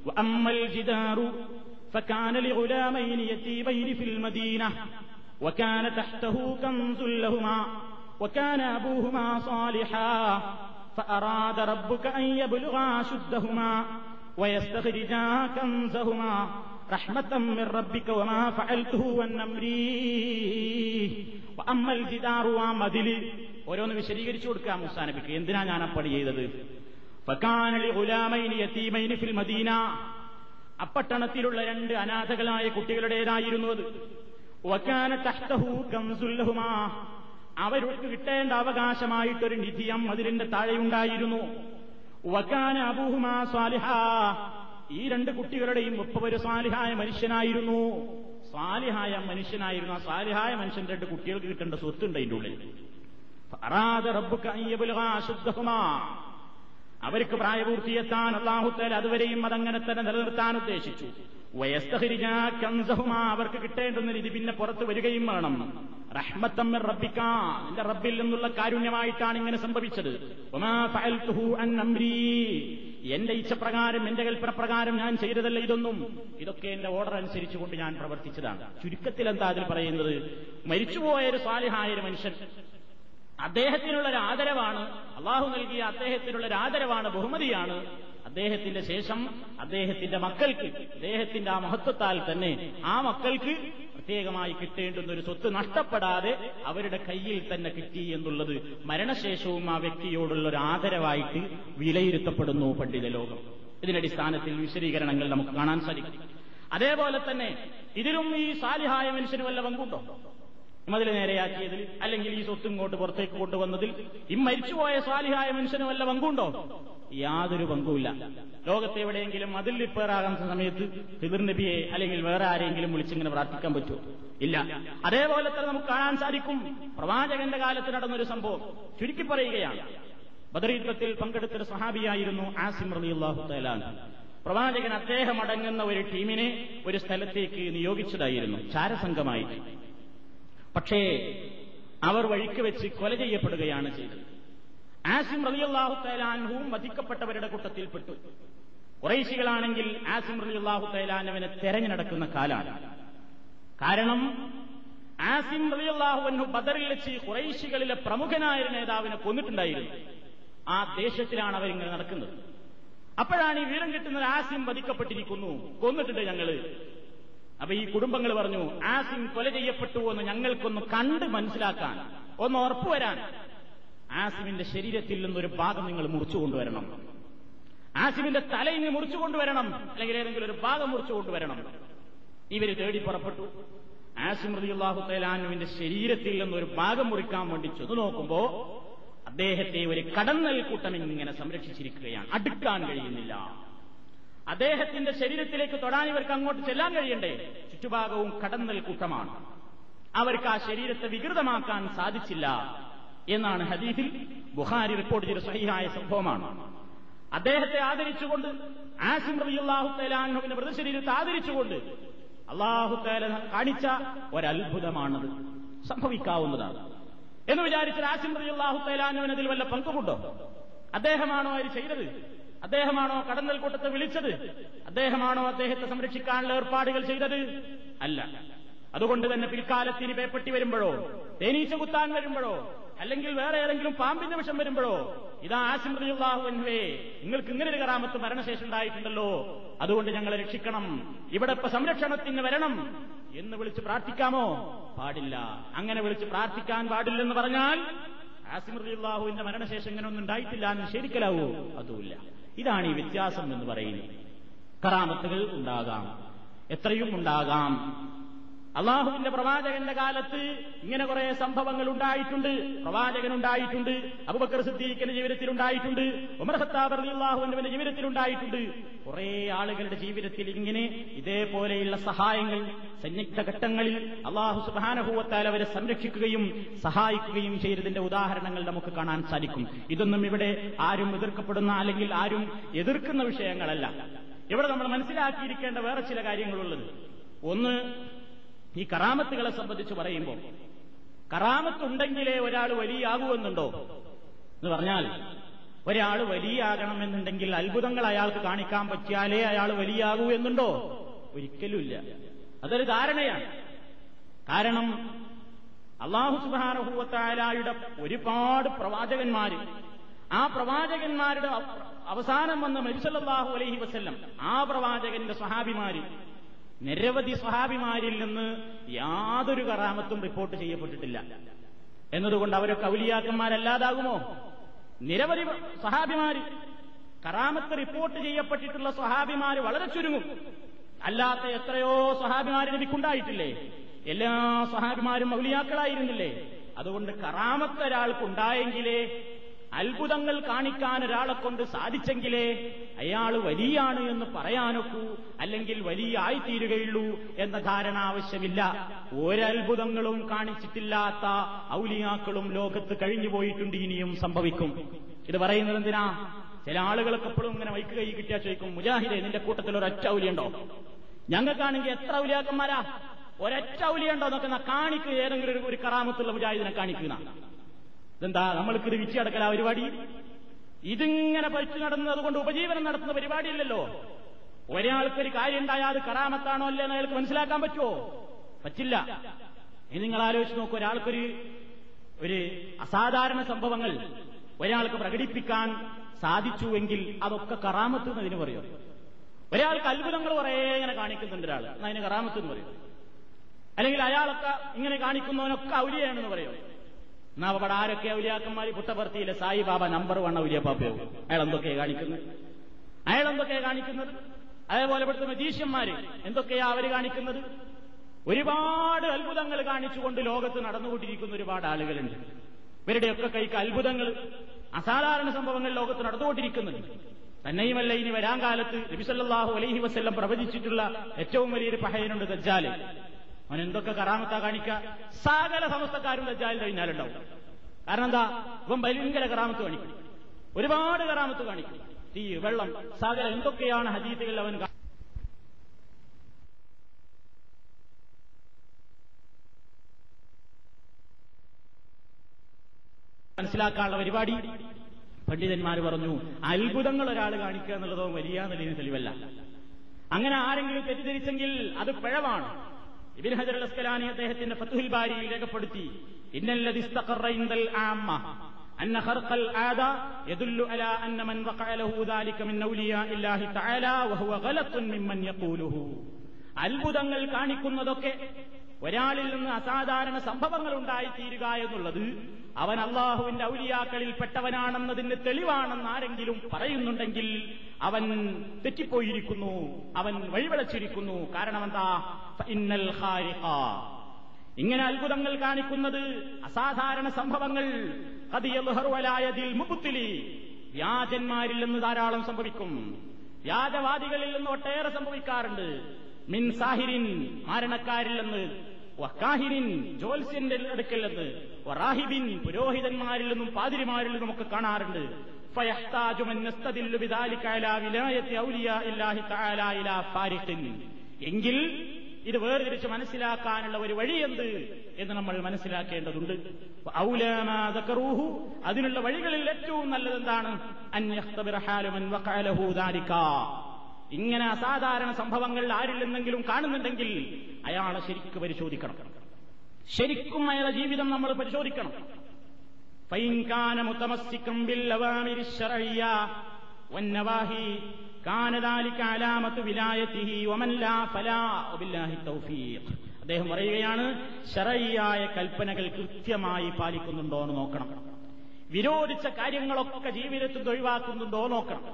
وأما الجدار فكان لغلامين يتيمين في المدينة وكان تحته كنز لهما وكان أبوهما صالحا فأراد ربك أن يبلغا أشدهما ويستخرجا كنزهما رحمة من ربك وما فعلته عن أمري وأما الجدار ومدل ഓരോന്ന് വിശദീകരിച്ചു കൊടുക്കുക മൂസാ നബിക്ക്, എന്തിനാ ഞാൻ അപ്പടി ചെയ്തത്. അപ്പട്ടണത്തിലുള്ള രണ്ട് അനാഥകളായ കുട്ടികളുടേതായിരുന്നു അത്. അവർക്ക് കിട്ടേണ്ട അവകാശമായിട്ടൊരു നിധിയം അതിലിന്റെ താഴെയുണ്ടായിരുന്നു. ഈ രണ്ട് കുട്ടികളുടെയും ഉപ്പവര് സാലിഹായ മനുഷ്യനായിരുന്നു. ആ സാലിഹായ മനുഷ്യൻ രണ്ട് കുട്ടികൾക്ക് കിട്ടേണ്ട സ്വത്തുണ്ട് അതിന്റെ ഉള്ളിൽ. അവർക്ക് പ്രായപൂർത്തിയെത്താൻ അല്ലാഹു തആല അതുവരെയും അതങ്ങനെ തന്നെ നിലനിർത്താൻ ഉദ്ദേശിച്ചു. വയസ്തഹരിജാ കൻസഹുമാ, അവർക്ക് കിട്ടേണ്ടുന്ന രീതി പിന്നെ പുറത്തു വരികയും വേണം. റഹ്മത്തം മിർ റബ്ബിക, നിന്റെ റബ്ബിൽ നിന്നുള്ള കാരുണ്യമായിട്ടാണ് ഇങ്ങനെ സംഭവിച്ചത്. വമാ ഫഅൽതുഹു അൻ അംരീ, എന്റെ ഇച്ഛപ്രകാരം എന്റെ കൽപ്പന പ്രകാരം ഞാൻ ചെയ്തതല്ല ഇതൊന്നും, ഇതൊക്കെ എന്റെ ഓർഡർ അനുസരിച്ചുകൊണ്ട് ഞാൻ പ്രവർത്തിച്ചതാണ്. ചുരുക്കത്തിൽ എന്താ അതിൽ പറയുന്നത്? മരിച്ചുപോയൊരു സാലിഹായൊരു മനുഷ്യൻ, അദ്ദേഹത്തിനുള്ളൊരു ആദരവാണ് അള്ളാഹു നൽകിയ, അദ്ദേഹത്തിനുള്ളൊരു ആദരവാണ്, ബഹുമതിയാണ്. അദ്ദേഹത്തിന്റെ ശേഷം അദ്ദേഹത്തിന്റെ മക്കൾക്ക്, അദ്ദേഹത്തിന്റെ ആ മഹത്വത്താൽ തന്നെ ആ മക്കൾക്ക് പ്രത്യേകമായി കിട്ടേണ്ടുന്ന ഒരു സ്വത്ത് നഷ്ടപ്പെടാതെ അവരുടെ കയ്യിൽ തന്നെ കിട്ടി എന്നുള്ളത് മരണശേഷവും ആ വ്യക്തിയോടുള്ള ഒരു ആദരവായിട്ട് വിലയിരുത്തപ്പെടുന്നു പണ്ഡിത ലോകം. ഇതിനടിസ്ഥാനത്തിൽ വിശദീകരണങ്ങൾ നമുക്ക് കാണാൻ സാധിക്കും. അതേപോലെ തന്നെ ഇതിലും ഈ സാലിഹായ മനുഷ്യന് വല്ല പങ്കുണ്ടോ? അതിൽ നേരെയാക്കിയതിൽ അല്ലെങ്കിൽ ഈ സ്വത്ത് ഇങ്ങോട്ട് പുറത്തേക്ക് കൊണ്ടുവന്നതിൽ ഈ മരിച്ചുപോയ സ്വാലിഹായ മനുഷ്യന് വല്ല പങ്കുണ്ടോ? യാതൊരു പങ്കുമില്ല. ലോകത്തെ എവിടെയെങ്കിലും അതിൽ റിപ്പയറാകുന്ന സമയത്ത് ഫിദർ നബിയെ അല്ലെങ്കിൽ വേറെ ആരെങ്കിലും വിളിച്ചിങ്ങനെ പ്രാർത്ഥിക്കാൻ പറ്റുമോ? ഇല്ല. അതേപോലെ തന്നെ നമുക്ക് കാണാൻ സാധിക്കും പ്രവാചകന്റെ കാലത്ത് നടന്നൊരു സംഭവം ചുരുക്കി പറയുകയാണ്. ബദർ യുദ്ധത്തിൽ പങ്കെടുത്തൊരു സഹാബിയായിരുന്നു ആസിം റളിയല്ലാഹു തആല. പ്രവാചകൻ അദ്ദേഹം അടങ്ങുന്ന ഒരു ടീമിനെ ഒരു സ്ഥലത്തേക്ക് നിയോഗിച്ചതായിരുന്നു ചാരസംഘമായി. പക്ഷേ അവർ വഴിക്ക് വെച്ച് കൊല ചെയ്യപ്പെടുകയാണ് ചെയ്തത്. ആസിം റളിയല്ലാഹു തആല അൻഹുവും വധിക്കപ്പെട്ടവരുടെ കൂട്ടത്തിൽപ്പെട്ടു. ഖുറൈശികളാണെങ്കിൽ ആസിം റളിയല്ലാഹു തആല അൻഹുവിനെ തെരഞ്ഞു നടക്കുന്ന കാലാണ്. കാരണം ആസിം റളിയല്ലാഹു അൻഹു ബദറിൽ വെച്ച് ഖുറൈശികളിലെ പ്രമുഖനായ ഒരു നേതാവിനെ കൊന്നിട്ടുണ്ടായിരുന്നു. ആ ദേശത്തിലാണ് അവരിങ്ങനെ നടക്കുന്നത്. അപ്പോഴാണ് ഈ വിവരം കിട്ടുന്നത്, ആസിം വധിക്കപ്പെട്ടിരിക്കുന്നു, കൊന്നിട്ടുണ്ട് ഞങ്ങള്. അപ്പൊ ഈ കുടുംബങ്ങൾ പറഞ്ഞു, ആസിം കൊല ചെയ്യപ്പെട്ടു എന്ന് ഞങ്ങൾക്കൊന്ന് കണ്ട് മനസ്സിലാക്കാൻ, ഒന്ന് ഉറപ്പുവരാൻ ആസിമിന്റെ ശരീരത്തിൽ നിന്നൊരു ഭാഗം നിങ്ങൾ മുറിച്ചു കൊണ്ടുവരണം. ആസിമിന്റെ തലയിന് മുറിച്ചു കൊണ്ടുവരണം, അല്ലെങ്കിൽ ഏതെങ്കിലും ഒരു ഭാഗം മുറിച്ചു കൊണ്ടുവരണം. ഇവര് തേടി പുറപ്പെട്ടു. ആസിം റളിയല്ലാഹു തആല അൻഹുവിന്റെ ശരീരത്തിൽ നിന്നൊരു ഭാഗം മുറിക്കാൻ വേണ്ടി ചെന്ന് നോക്കുമ്പോ അദ്ദേഹത്തെ ഒരു കടന്നൽ കൂട്ടം ഇങ്ങനെ സംരക്ഷിച്ചിരിക്കുകയാണ്. അടുക്കാൻ കഴിയുന്നില്ല. അദ്ദേഹത്തിന്റെ ശരീരത്തിലേക്ക് തൊടാൻ ഇവർക്ക് അങ്ങോട്ട് ചെല്ലാൻ കഴിയണ്ടേ? ചുറ്റുഭാഗവും കടന്നൽ കൂട്ടമാണ്. അവർക്ക് ആ ശരീരത്തെ വികൃതമാക്കാൻ സാധിച്ചില്ല എന്നാണ് ഹദീസിൽ ബുഖാരി റിപ്പോർട്ട് ചെയ്ത സഹീഹായ സംഭവമാണ്. അദ്ദേഹത്തെ ആദരിച്ചുകൊണ്ട്, ആസിം റളിയല്ലാഹു തആല അൻഹുവിന്റെ മൃതശരീരത്തെ ആദരിച്ചുകൊണ്ട് അല്ലാഹു തആല കാണിച്ച ഒരത്ഭുതമാണത്. സംഭവിക്കാവുന്നതാണ് എന്ന് വിചാരിച്ച ആസിം റളിയല്ലാഹു തആല അൻഹുവിന് അതിൽ വല്ല പങ്കുമുണ്ടോ? അദ്ദേഹമാണോ അത് ചെയ്തത്? അദ്ദേഹമാണോ കടന്നൽ കൂട്ടത്തെ വിളിച്ചത്? അദ്ദേഹമാണോ അദ്ദേഹത്തെ സംരക്ഷിക്കാനുള്ള ഏർപ്പാടുകൾ ചെയ്തത്? അല്ല. അതുകൊണ്ട് തന്നെ പിൽക്കാലത്തിന് പേപ്പട്ടി വരുമ്പോഴോ, തേനീച്ച കുത്താൻ വരുമ്പോഴോ, അല്ലെങ്കിൽ വേറെ ഏതെങ്കിലും പാമ്പിന്റെ വിഷം വരുമ്പോഴോ, ഇതാ ആസിം റളിയല്ലാഹു അൻഹുവേ, നിങ്ങൾക്ക് ഇങ്ങനെ ഒരു കറാമത്ത് മരണശേഷം ഉണ്ടായിട്ടുണ്ടല്ലോ, അതുകൊണ്ട് ഞങ്ങളെ രക്ഷിക്കണം, ഇവിടെ ഇപ്പൊ സംരക്ഷണത്തിന് വരണം എന്ന് വിളിച്ച് പ്രാർത്ഥിക്കാമോ? പാടില്ല. അങ്ങനെ വിളിച്ച് പ്രാർത്ഥിക്കാൻ പാടില്ലെന്ന് പറഞ്ഞാൽ ആസിം റളിയല്ലാഹുവിന്റെ മരണശേഷം ഇങ്ങനെ ഒന്നും ഉണ്ടായിട്ടില്ല എന്ന് ശരിക്കലാവൂ? അതുമില്ല. ഇതാണ് ഈ വ്യത്യാസം എന്ന് പറയുന്നത്. കറാമത്തുകൾ ഉണ്ടാകാം, എത്രയും ഉണ്ടാകാം. അള്ളാഹുവിന്റെ പ്രവാചകന്റെ കാലത്ത് ഇങ്ങനെ കുറെ സംഭവങ്ങൾ ഉണ്ടായിട്ടുണ്ട്. പ്രവാചകനുണ്ടായിട്ടുണ്ട്, അബൂബക്കർ സിദ്ദീഖിന്റെ ജീവിതത്തിൽ ഉണ്ടായിട്ടുണ്ട്, ഉമർ ഖത്താബ് റളിയല്ലാഹു അൻഹുവിന്റെ ജീവിതത്തിൽ ഉണ്ടായിട്ടുണ്ട്. കുറെ ആളുകളുടെ ജീവിതത്തിൽ ഇങ്ങനെ ഇതേപോലെയുള്ള സഹായങ്ങൾ സന്നിഗ്ധ ഘട്ടങ്ങളിൽ അള്ളാഹു സുബ്ഹാനഹു വതആല അവരെ സംരക്ഷിക്കുകയും സഹായിക്കുകയും ചെയ്തതിന്റെ ഉദാഹരണങ്ങൾ നമുക്ക് കാണാൻ സാധിക്കും. ഇതൊന്നും ഇവിടെ ആരും എതിർക്കപ്പെടുന്ന അല്ലെങ്കിൽ ആരും എതിർക്കുന്ന വിഷയങ്ങളല്ല. ഇവിടെ നമ്മൾ മനസ്സിലാക്കിയിരിക്കേണ്ട വേറെ ചില കാര്യങ്ങളുള്ളത്. ഒന്ന്, ഈ കറാമത്തുകളെ സംബന്ധിച്ച് പറയുമ്പോൾ കറാമത്തുണ്ടെങ്കിലേ ഒരാൾ വലിയാകുമെന്നുണ്ടോ എന്ന് പറഞ്ഞാൽ, ഒരാൾ വലിയാകണമെന്നുണ്ടെങ്കിൽ അത്ഭുതങ്ങൾ അയാൾക്ക് കാണിക്കാൻ പറ്റിയാലേ അയാൾ വലിയാകൂ എന്നുണ്ടോ? ഒരിക്കലുമില്ല. അതൊരു ധാരണയാണ്. കാരണം അല്ലാഹു സുബ്ഹാനഹു വതആലയുടെ ഒരുപാട് പ്രവാചകന്മാര്, ആ പ്രവാചകന്മാരുടെ അവസാനം വന്ന നബി സല്ലല്ലാഹു അലൈഹി വസല്ലം, ആ പ്രവാചകന്റെ സഹാബിമാര്, നിരവധി സ്വഹാബിമാരിൽ നിന്ന് യാതൊരു കറാമത്തും റിപ്പോർട്ട് ചെയ്യപ്പെട്ടിട്ടില്ല. എന്നതുകൊണ്ട് അവരൊക്കെ ഔലിയാക്കന്മാരല്ലാതാകുമോ? നിരവധി സ്വഹാബിമാര് കറാമത്ത് റിപ്പോർട്ട് ചെയ്യപ്പെട്ടിട്ടുള്ള സ്വഹാബിമാര് വളരെ ചുരുങ്ങും. അല്ലാത്ത എത്രയോ സ്വഹാബിമാര് നബിക്കുണ്ടായിട്ടില്ലേ? എല്ലാ സ്വഹാബിമാരും ഔലിയാക്കളായിരുന്നില്ലേ? അതുകൊണ്ട് കറാമത്ത് ഒരാൾക്കുണ്ടായെങ്കിലേ, അത്ഭുതങ്ങൾ കാണിക്കാൻ ഒരാളെ കൊണ്ട് സാധിച്ചെങ്കിലേ അയാൾ വലിയാണ് എന്ന് പറയാനൊക്കൂ, അല്ലെങ്കിൽ വലിയ ആയിത്തീരുകയുള്ളൂ എന്ന ധാരണ ആവശ്യമില്ല. ഒരത്ഭുതങ്ങളും കാണിച്ചിട്ടില്ലാത്ത ഔലിയാക്കളും ലോകത്ത് കഴിഞ്ഞുപോയിട്ടുണ്ട്, ഇനിയും സംഭവിക്കും. ഇത് പറയുന്നത് എന്തിനാ? ചില ആളുകളൊക്കെ എപ്പോഴും ഇങ്ങനെ മൈക്ക് കൈ കിട്ടിയാൽ ചോദിക്കും, മുജാഹിദേ, നിന്റെ കൂട്ടത്തിൽ ഒരൊറ്റ ഔലിയുണ്ടോ? ഞങ്ങൾക്കാണെങ്കിൽ എത്ര ഔലിയാക്കന്മാരാ, ഒരൊറ്റ ഔലിയുണ്ടോ എന്നൊക്കെ കാണിക്കുക. ഏതെങ്കിലും ഒരു കറാമത്തുള്ള മുജാഹിദിനെ കാണിക്കുന്ന ഇതെന്താ നമ്മൾക്കിത് വിച്ചടക്കല പരിപാടി? ഇതിങ്ങനെ പഴിച്ചു നടന്നതുകൊണ്ട് ഉപജീവനം നടത്തുന്ന പരിപാടിയില്ലല്ലോ. ഒരാൾക്കൊരു കാര്യം ഉണ്ടായാൽ അത് കറാമത്താണോ അല്ലേ എന്ന് അയാൾക്ക് മനസ്സിലാക്കാൻ പറ്റുമോ? പറ്റില്ല. ഇനി നിങ്ങൾ ആലോചിച്ച് നോക്കൂ, ഒരു അസാധാരണ സംഭവങ്ങൾ ഒരാൾക്ക് പ്രകടിപ്പിക്കാൻ സാധിച്ചുവെങ്കിൽ അതൊക്കെ കറാമത്ത് എന്നതിന് പറയും. ഒരാൾക്ക് അത്ഭുതങ്ങൾ കുറേ ഇങ്ങനെ കാണിക്കുന്നുണ്ട് ഒരാൾ, അതിന് കറാമത്ത് എന്ന് പറയും. അല്ലെങ്കിൽ അയാളൊക്കെ ഇങ്ങനെ കാണിക്കുന്നവനൊക്കെ ഔലിയാണെന്ന് പറയും. എന്നാ അവിടെ ആരൊക്കെ ഔലിയാക്കന്മാര്? പുട്ടപർത്തിയിലെ സായിബാബ നമ്പർ 1 ഔലിയാപ്പാപ്പയാവും. അയാൾ എന്തൊക്കെയാ കാണിക്കുന്നത്? അതേപോലെ ഇവിടുത്തെ മജീഷ്യന്മാര് എന്തൊക്കെയാ അവര് കാണിക്കുന്നത്? ഒരുപാട് അത്ഭുതങ്ങൾ കാണിച്ചുകൊണ്ട് ലോകത്ത് നടന്നുകൊണ്ടിരിക്കുന്ന ഒരുപാട് ആളുകളുണ്ട്. ഇവരുടെയൊക്കെ കൈക്ക് അത്ഭുതങ്ങൾ, അസാധാരണ സംഭവങ്ങൾ ലോകത്ത് നടന്നുകൊണ്ടിരിക്കുന്നുണ്ട്. തന്നെയുമല്ല, ഇനി വരാൻ കാലത്ത് നബി സല്ലല്ലാഹു അലൈഹി വസല്ലം പ്രവചിച്ചിട്ടുള്ള ഏറ്റവും വലിയൊരു പഹയനുണ്ട്, ദജ്ജാൽ. അവൻ എന്തൊക്കെ കറാമത്താ കാണിക്കുക! സകല സമസ്തക്കാരും ദജ്ജാലിന്റെ പിന്നാലുണ്ടാവും. കാരണം എന്താ? ഇവൻ ഭയങ്കര കറാമത്ത് കാണിക്കും, ഒരുപാട് കറാമത്ത് കാണിക്കും. തീ, വെള്ളം, സകല എന്തൊക്കെയാണ് ഹദീസുകളിൽ അവൻ മനസ്സിലാക്കാനുള്ള പരിപാടി. പണ്ഡിതന്മാർ പറഞ്ഞു, അത്ഭുതങ്ങൾ ഒരാൾ കാണിക്കുക എന്നുള്ളതോ വലിയ നിലയിൽ തെളിവല്ല. അങ്ങനെ ആരെങ്കിലും തെറ്റിദ്ധരിച്ചെങ്കിൽ അത് പിഴവാണ്. ഇബ്നു ഹജർ അൽ അസ്കലാനി അദ്ദേഹത്തിന്റെ ഫത്ഹുൽ ബാരിയിൽ രേഖപ്പെടുത്തി, ഇന്നല്ലദി ഇസ്തഖറ ഇൻദൽ ആമ്മ അന്ന ഖർഖൽ ആദ യദുല്ലു അലാ അന്ന മൻ വഖഅ ലഹു ദാലിക മിൻ ഔലിയാ ഇല്ലാഹി തആല വഹുവ ഗലത്തുൻ മിമ്മൻ യഖൂലുഹു. അത്ഭുതങ്ങൾ കാണിക്കുന്നതൊക്കെ ഒരാളിൽ നിന്ന് അസാധാരണ സംഭവങ്ങൾ ഉണ്ടായിത്തീരുക എന്നുള്ളത് അവൻ അള്ളാഹുവിന്റെ ഔലിയാക്കളിൽ പെട്ടവനാണെന്നതിന്റെ തെളിവാണെന്നാരെങ്കിലും പറയുന്നുണ്ടെങ്കിൽ അവൻ തെറ്റിപ്പോയിരിക്കുന്നു, അവൻ വഴിവെളച്ചിരിക്കുന്നു. കാരണം എന്താ? ഇന്നൽ ഖാരിഖ, ഇങ്ങനെ അത്ഭുതങ്ങൾ കാണിക്കുന്നത്, അസാധാരണ സംഭവങ്ങൾ, ഖദി യൽഹറു അലാ യദിൽ മുബ്തിലി, വ്യാജന്മാരിൽ നിന്ന് ധാരാളം സംഭവിക്കും, വ്യാജവാദികളിൽ നിന്ന് ഒട്ടേറെ സംഭവിക്കാറുണ്ട്. മിൻ സാഹിരിൻ, മാരണക്കാരില്ലെന്ന്, വക്കാഹിരിൻ, ജോത്സ്യന്റെ അടുക്കല്ലെന്ന്, വറാഹിബിൻ, പുരോഹിതന്മാരിൽ നിന്നും പാതിരിമാരിൽ നിന്നും ഒക്കെ കാണാറുണ്ട്. ഫയഹ്താജു മൻ യസ്തദില്ലു ബിദാലിക അലാ വിലായത്തി ഔലിയാ ഇല്ലാഹി തആല ഇലാ ഫാരിഖിൻ. എങ്കിൽ ഇത് വേർതിരിച്ച് മനസ്സിലാക്കാനുള്ള ഒരു വഴിയെന്ത് എന്ന് നമ്മൾ മനസ്സിലാക്കേണ്ടതുണ്ട്. ഔലാ മാ ദക്കറൂഹു, അതിനുള്ള വഴികളിൽ ഏറ്റവും നല്ലതെന്താണ്? അൻ യഖ്തബിറ ഹാലു മൻ വഖഅ ലഹു ദാലിക. ഇങ്ങനെ അസാധാരണ സംഭവങ്ങൾ ആരിൽ എന്തെങ്കിലും കാണുന്നുണ്ടെങ്കിൽ അയാളെ ശരിക്കും പരിശോധിക്കണം, ശരിക്കും അയാളുടെ ജീവിതം നമ്മൾ പരിശോധിക്കണം. ഫൈൻ കാന മുതമസ്സികം ബിൽ ലവാമിരി ശർഇയ്യ വന്നവാഹി കാന ദാലിക അലാമതു വിലായതിഹി വമൻ ലാ ഫലാ വബില്ലാഹി തൗഫീഖ്. അദ്ദേഹം പറയുകയാണ്, ശർഇയ്യായ കൽപ്പനകൾ കൃത്യമായി പാലിക്കുന്നുണ്ടോ എന്ന് നോക്കണം, വിരോധിച്ച കാര്യങ്ങളൊക്കെ ജീവിതത്തിൽ ഒഴിവാക്കുന്നുണ്ടോ നോക്കണം.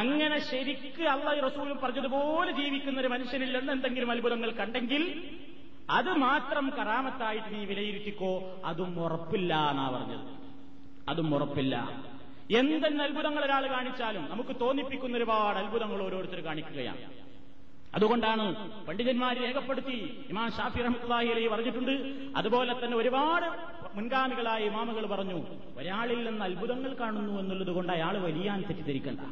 അങ്ങനെ ശരിക്ക് അള്ളാഹു റസൂലും പറഞ്ഞതുപോലെ ജീവിക്കുന്ന ഒരു മനുഷ്യനില്ലെന്ന് എന്തെങ്കിലും അത്ഭുതങ്ങൾ കണ്ടെങ്കിൽ അത് മാത്രം കറാമത്തായിട്ട് നീ വിലയിരുത്തിക്കോ, അതും ഉറപ്പില്ല എന്നാ പറഞ്ഞത്. അതും ഉറപ്പില്ല. എന്തെന്ന് അത്ഭുതങ്ങൾ ഒരാൾ കാണിച്ചാലും നമുക്ക് തോന്നിപ്പിക്കുന്ന ഒരുപാട് അത്ഭുതങ്ങൾ ഓരോരുത്തർ കാണിക്കുകയാണ്. അതുകൊണ്ടാണ് പണ്ഡിതന്മാർ രേഖപ്പെടുത്തി, ഇമാം ഷാഫി റഹ്മത്തുള്ളാഹി അലൈഹി പറഞ്ഞിട്ടുണ്ട്, അതുപോലെ തന്നെ ഒരുപാട് മുൻഗാമികളായ ഇമാമുകൾ പറഞ്ഞു, ഒരാളിൽ നിന്ന് അത്ഭുതങ്ങൾ കാണുന്നു എന്നുള്ളത് കൊണ്ട് അയാൾ വലിയ തെറ്റിദ്ധരിക്കണ്ട.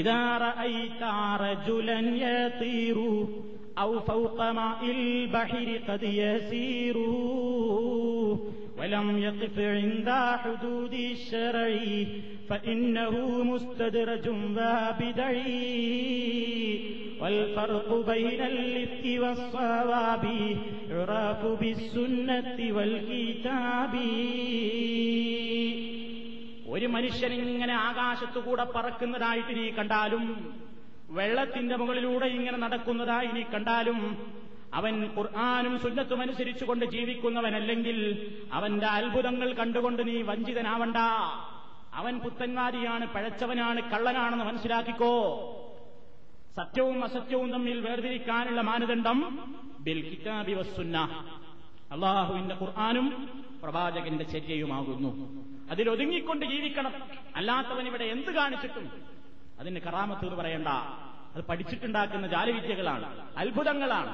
إذا رأيت رجلا يطير أو فوق ماء البحر قد يسير ولم يقف عند حدود الشرع فإنه مستدرج وابدعي والفرق بين اللفت والصواب يعرف بالسنة والكتاب. ഒരു മനുഷ്യൻ ഇങ്ങനെ ആകാശത്തുകൂടെ പറക്കുന്നതായിട്ട് നീ കണ്ടാലും വെള്ളത്തിന്റെ മുകളിലൂടെ ഇങ്ങനെ നടക്കുന്നതായി നീ കണ്ടാലും അവൻ ഖുർആനും സുന്നത്തും അനുസരിച്ചുകൊണ്ട് ജീവിക്കുന്നവനല്ലെങ്കിൽ അവന്റെ അത്ഭുതങ്ങൾ കണ്ടുകൊണ്ട് നീ വഞ്ചിതനാവണ്ട. അവൻ പുത്തൻവാദിയാണ്, പഴച്ചവനാണ്, കള്ളനാണെന്ന് മനസ്സിലാക്കിക്കോ. സത്യവും അസത്യവും തമ്മിൽ വേർതിരിക്കാനുള്ള മാനദണ്ഡം ബിൽ കിതാബി വസ്സുന്നഹ്, അള്ളാഹുവിന്റെ ഖുർആനും പ്രവാചകന്റെ ചര്യയുമാകുന്നു. അതിലൊതുങ്ങിക്കൊണ്ട് ജീവിക്കണം. അല്ലാത്തവൻ ഇവിടെ എന്ത് കാണിച്ചിട്ടും അതിന് കറാമത്ത് എന്ന് പറയണ്ട. അത് പഠിച്ചിട്ടുണ്ടാക്കുന്ന ജാലവിദ്യകളാണ്, അത്ഭുതങ്ങളാണ്.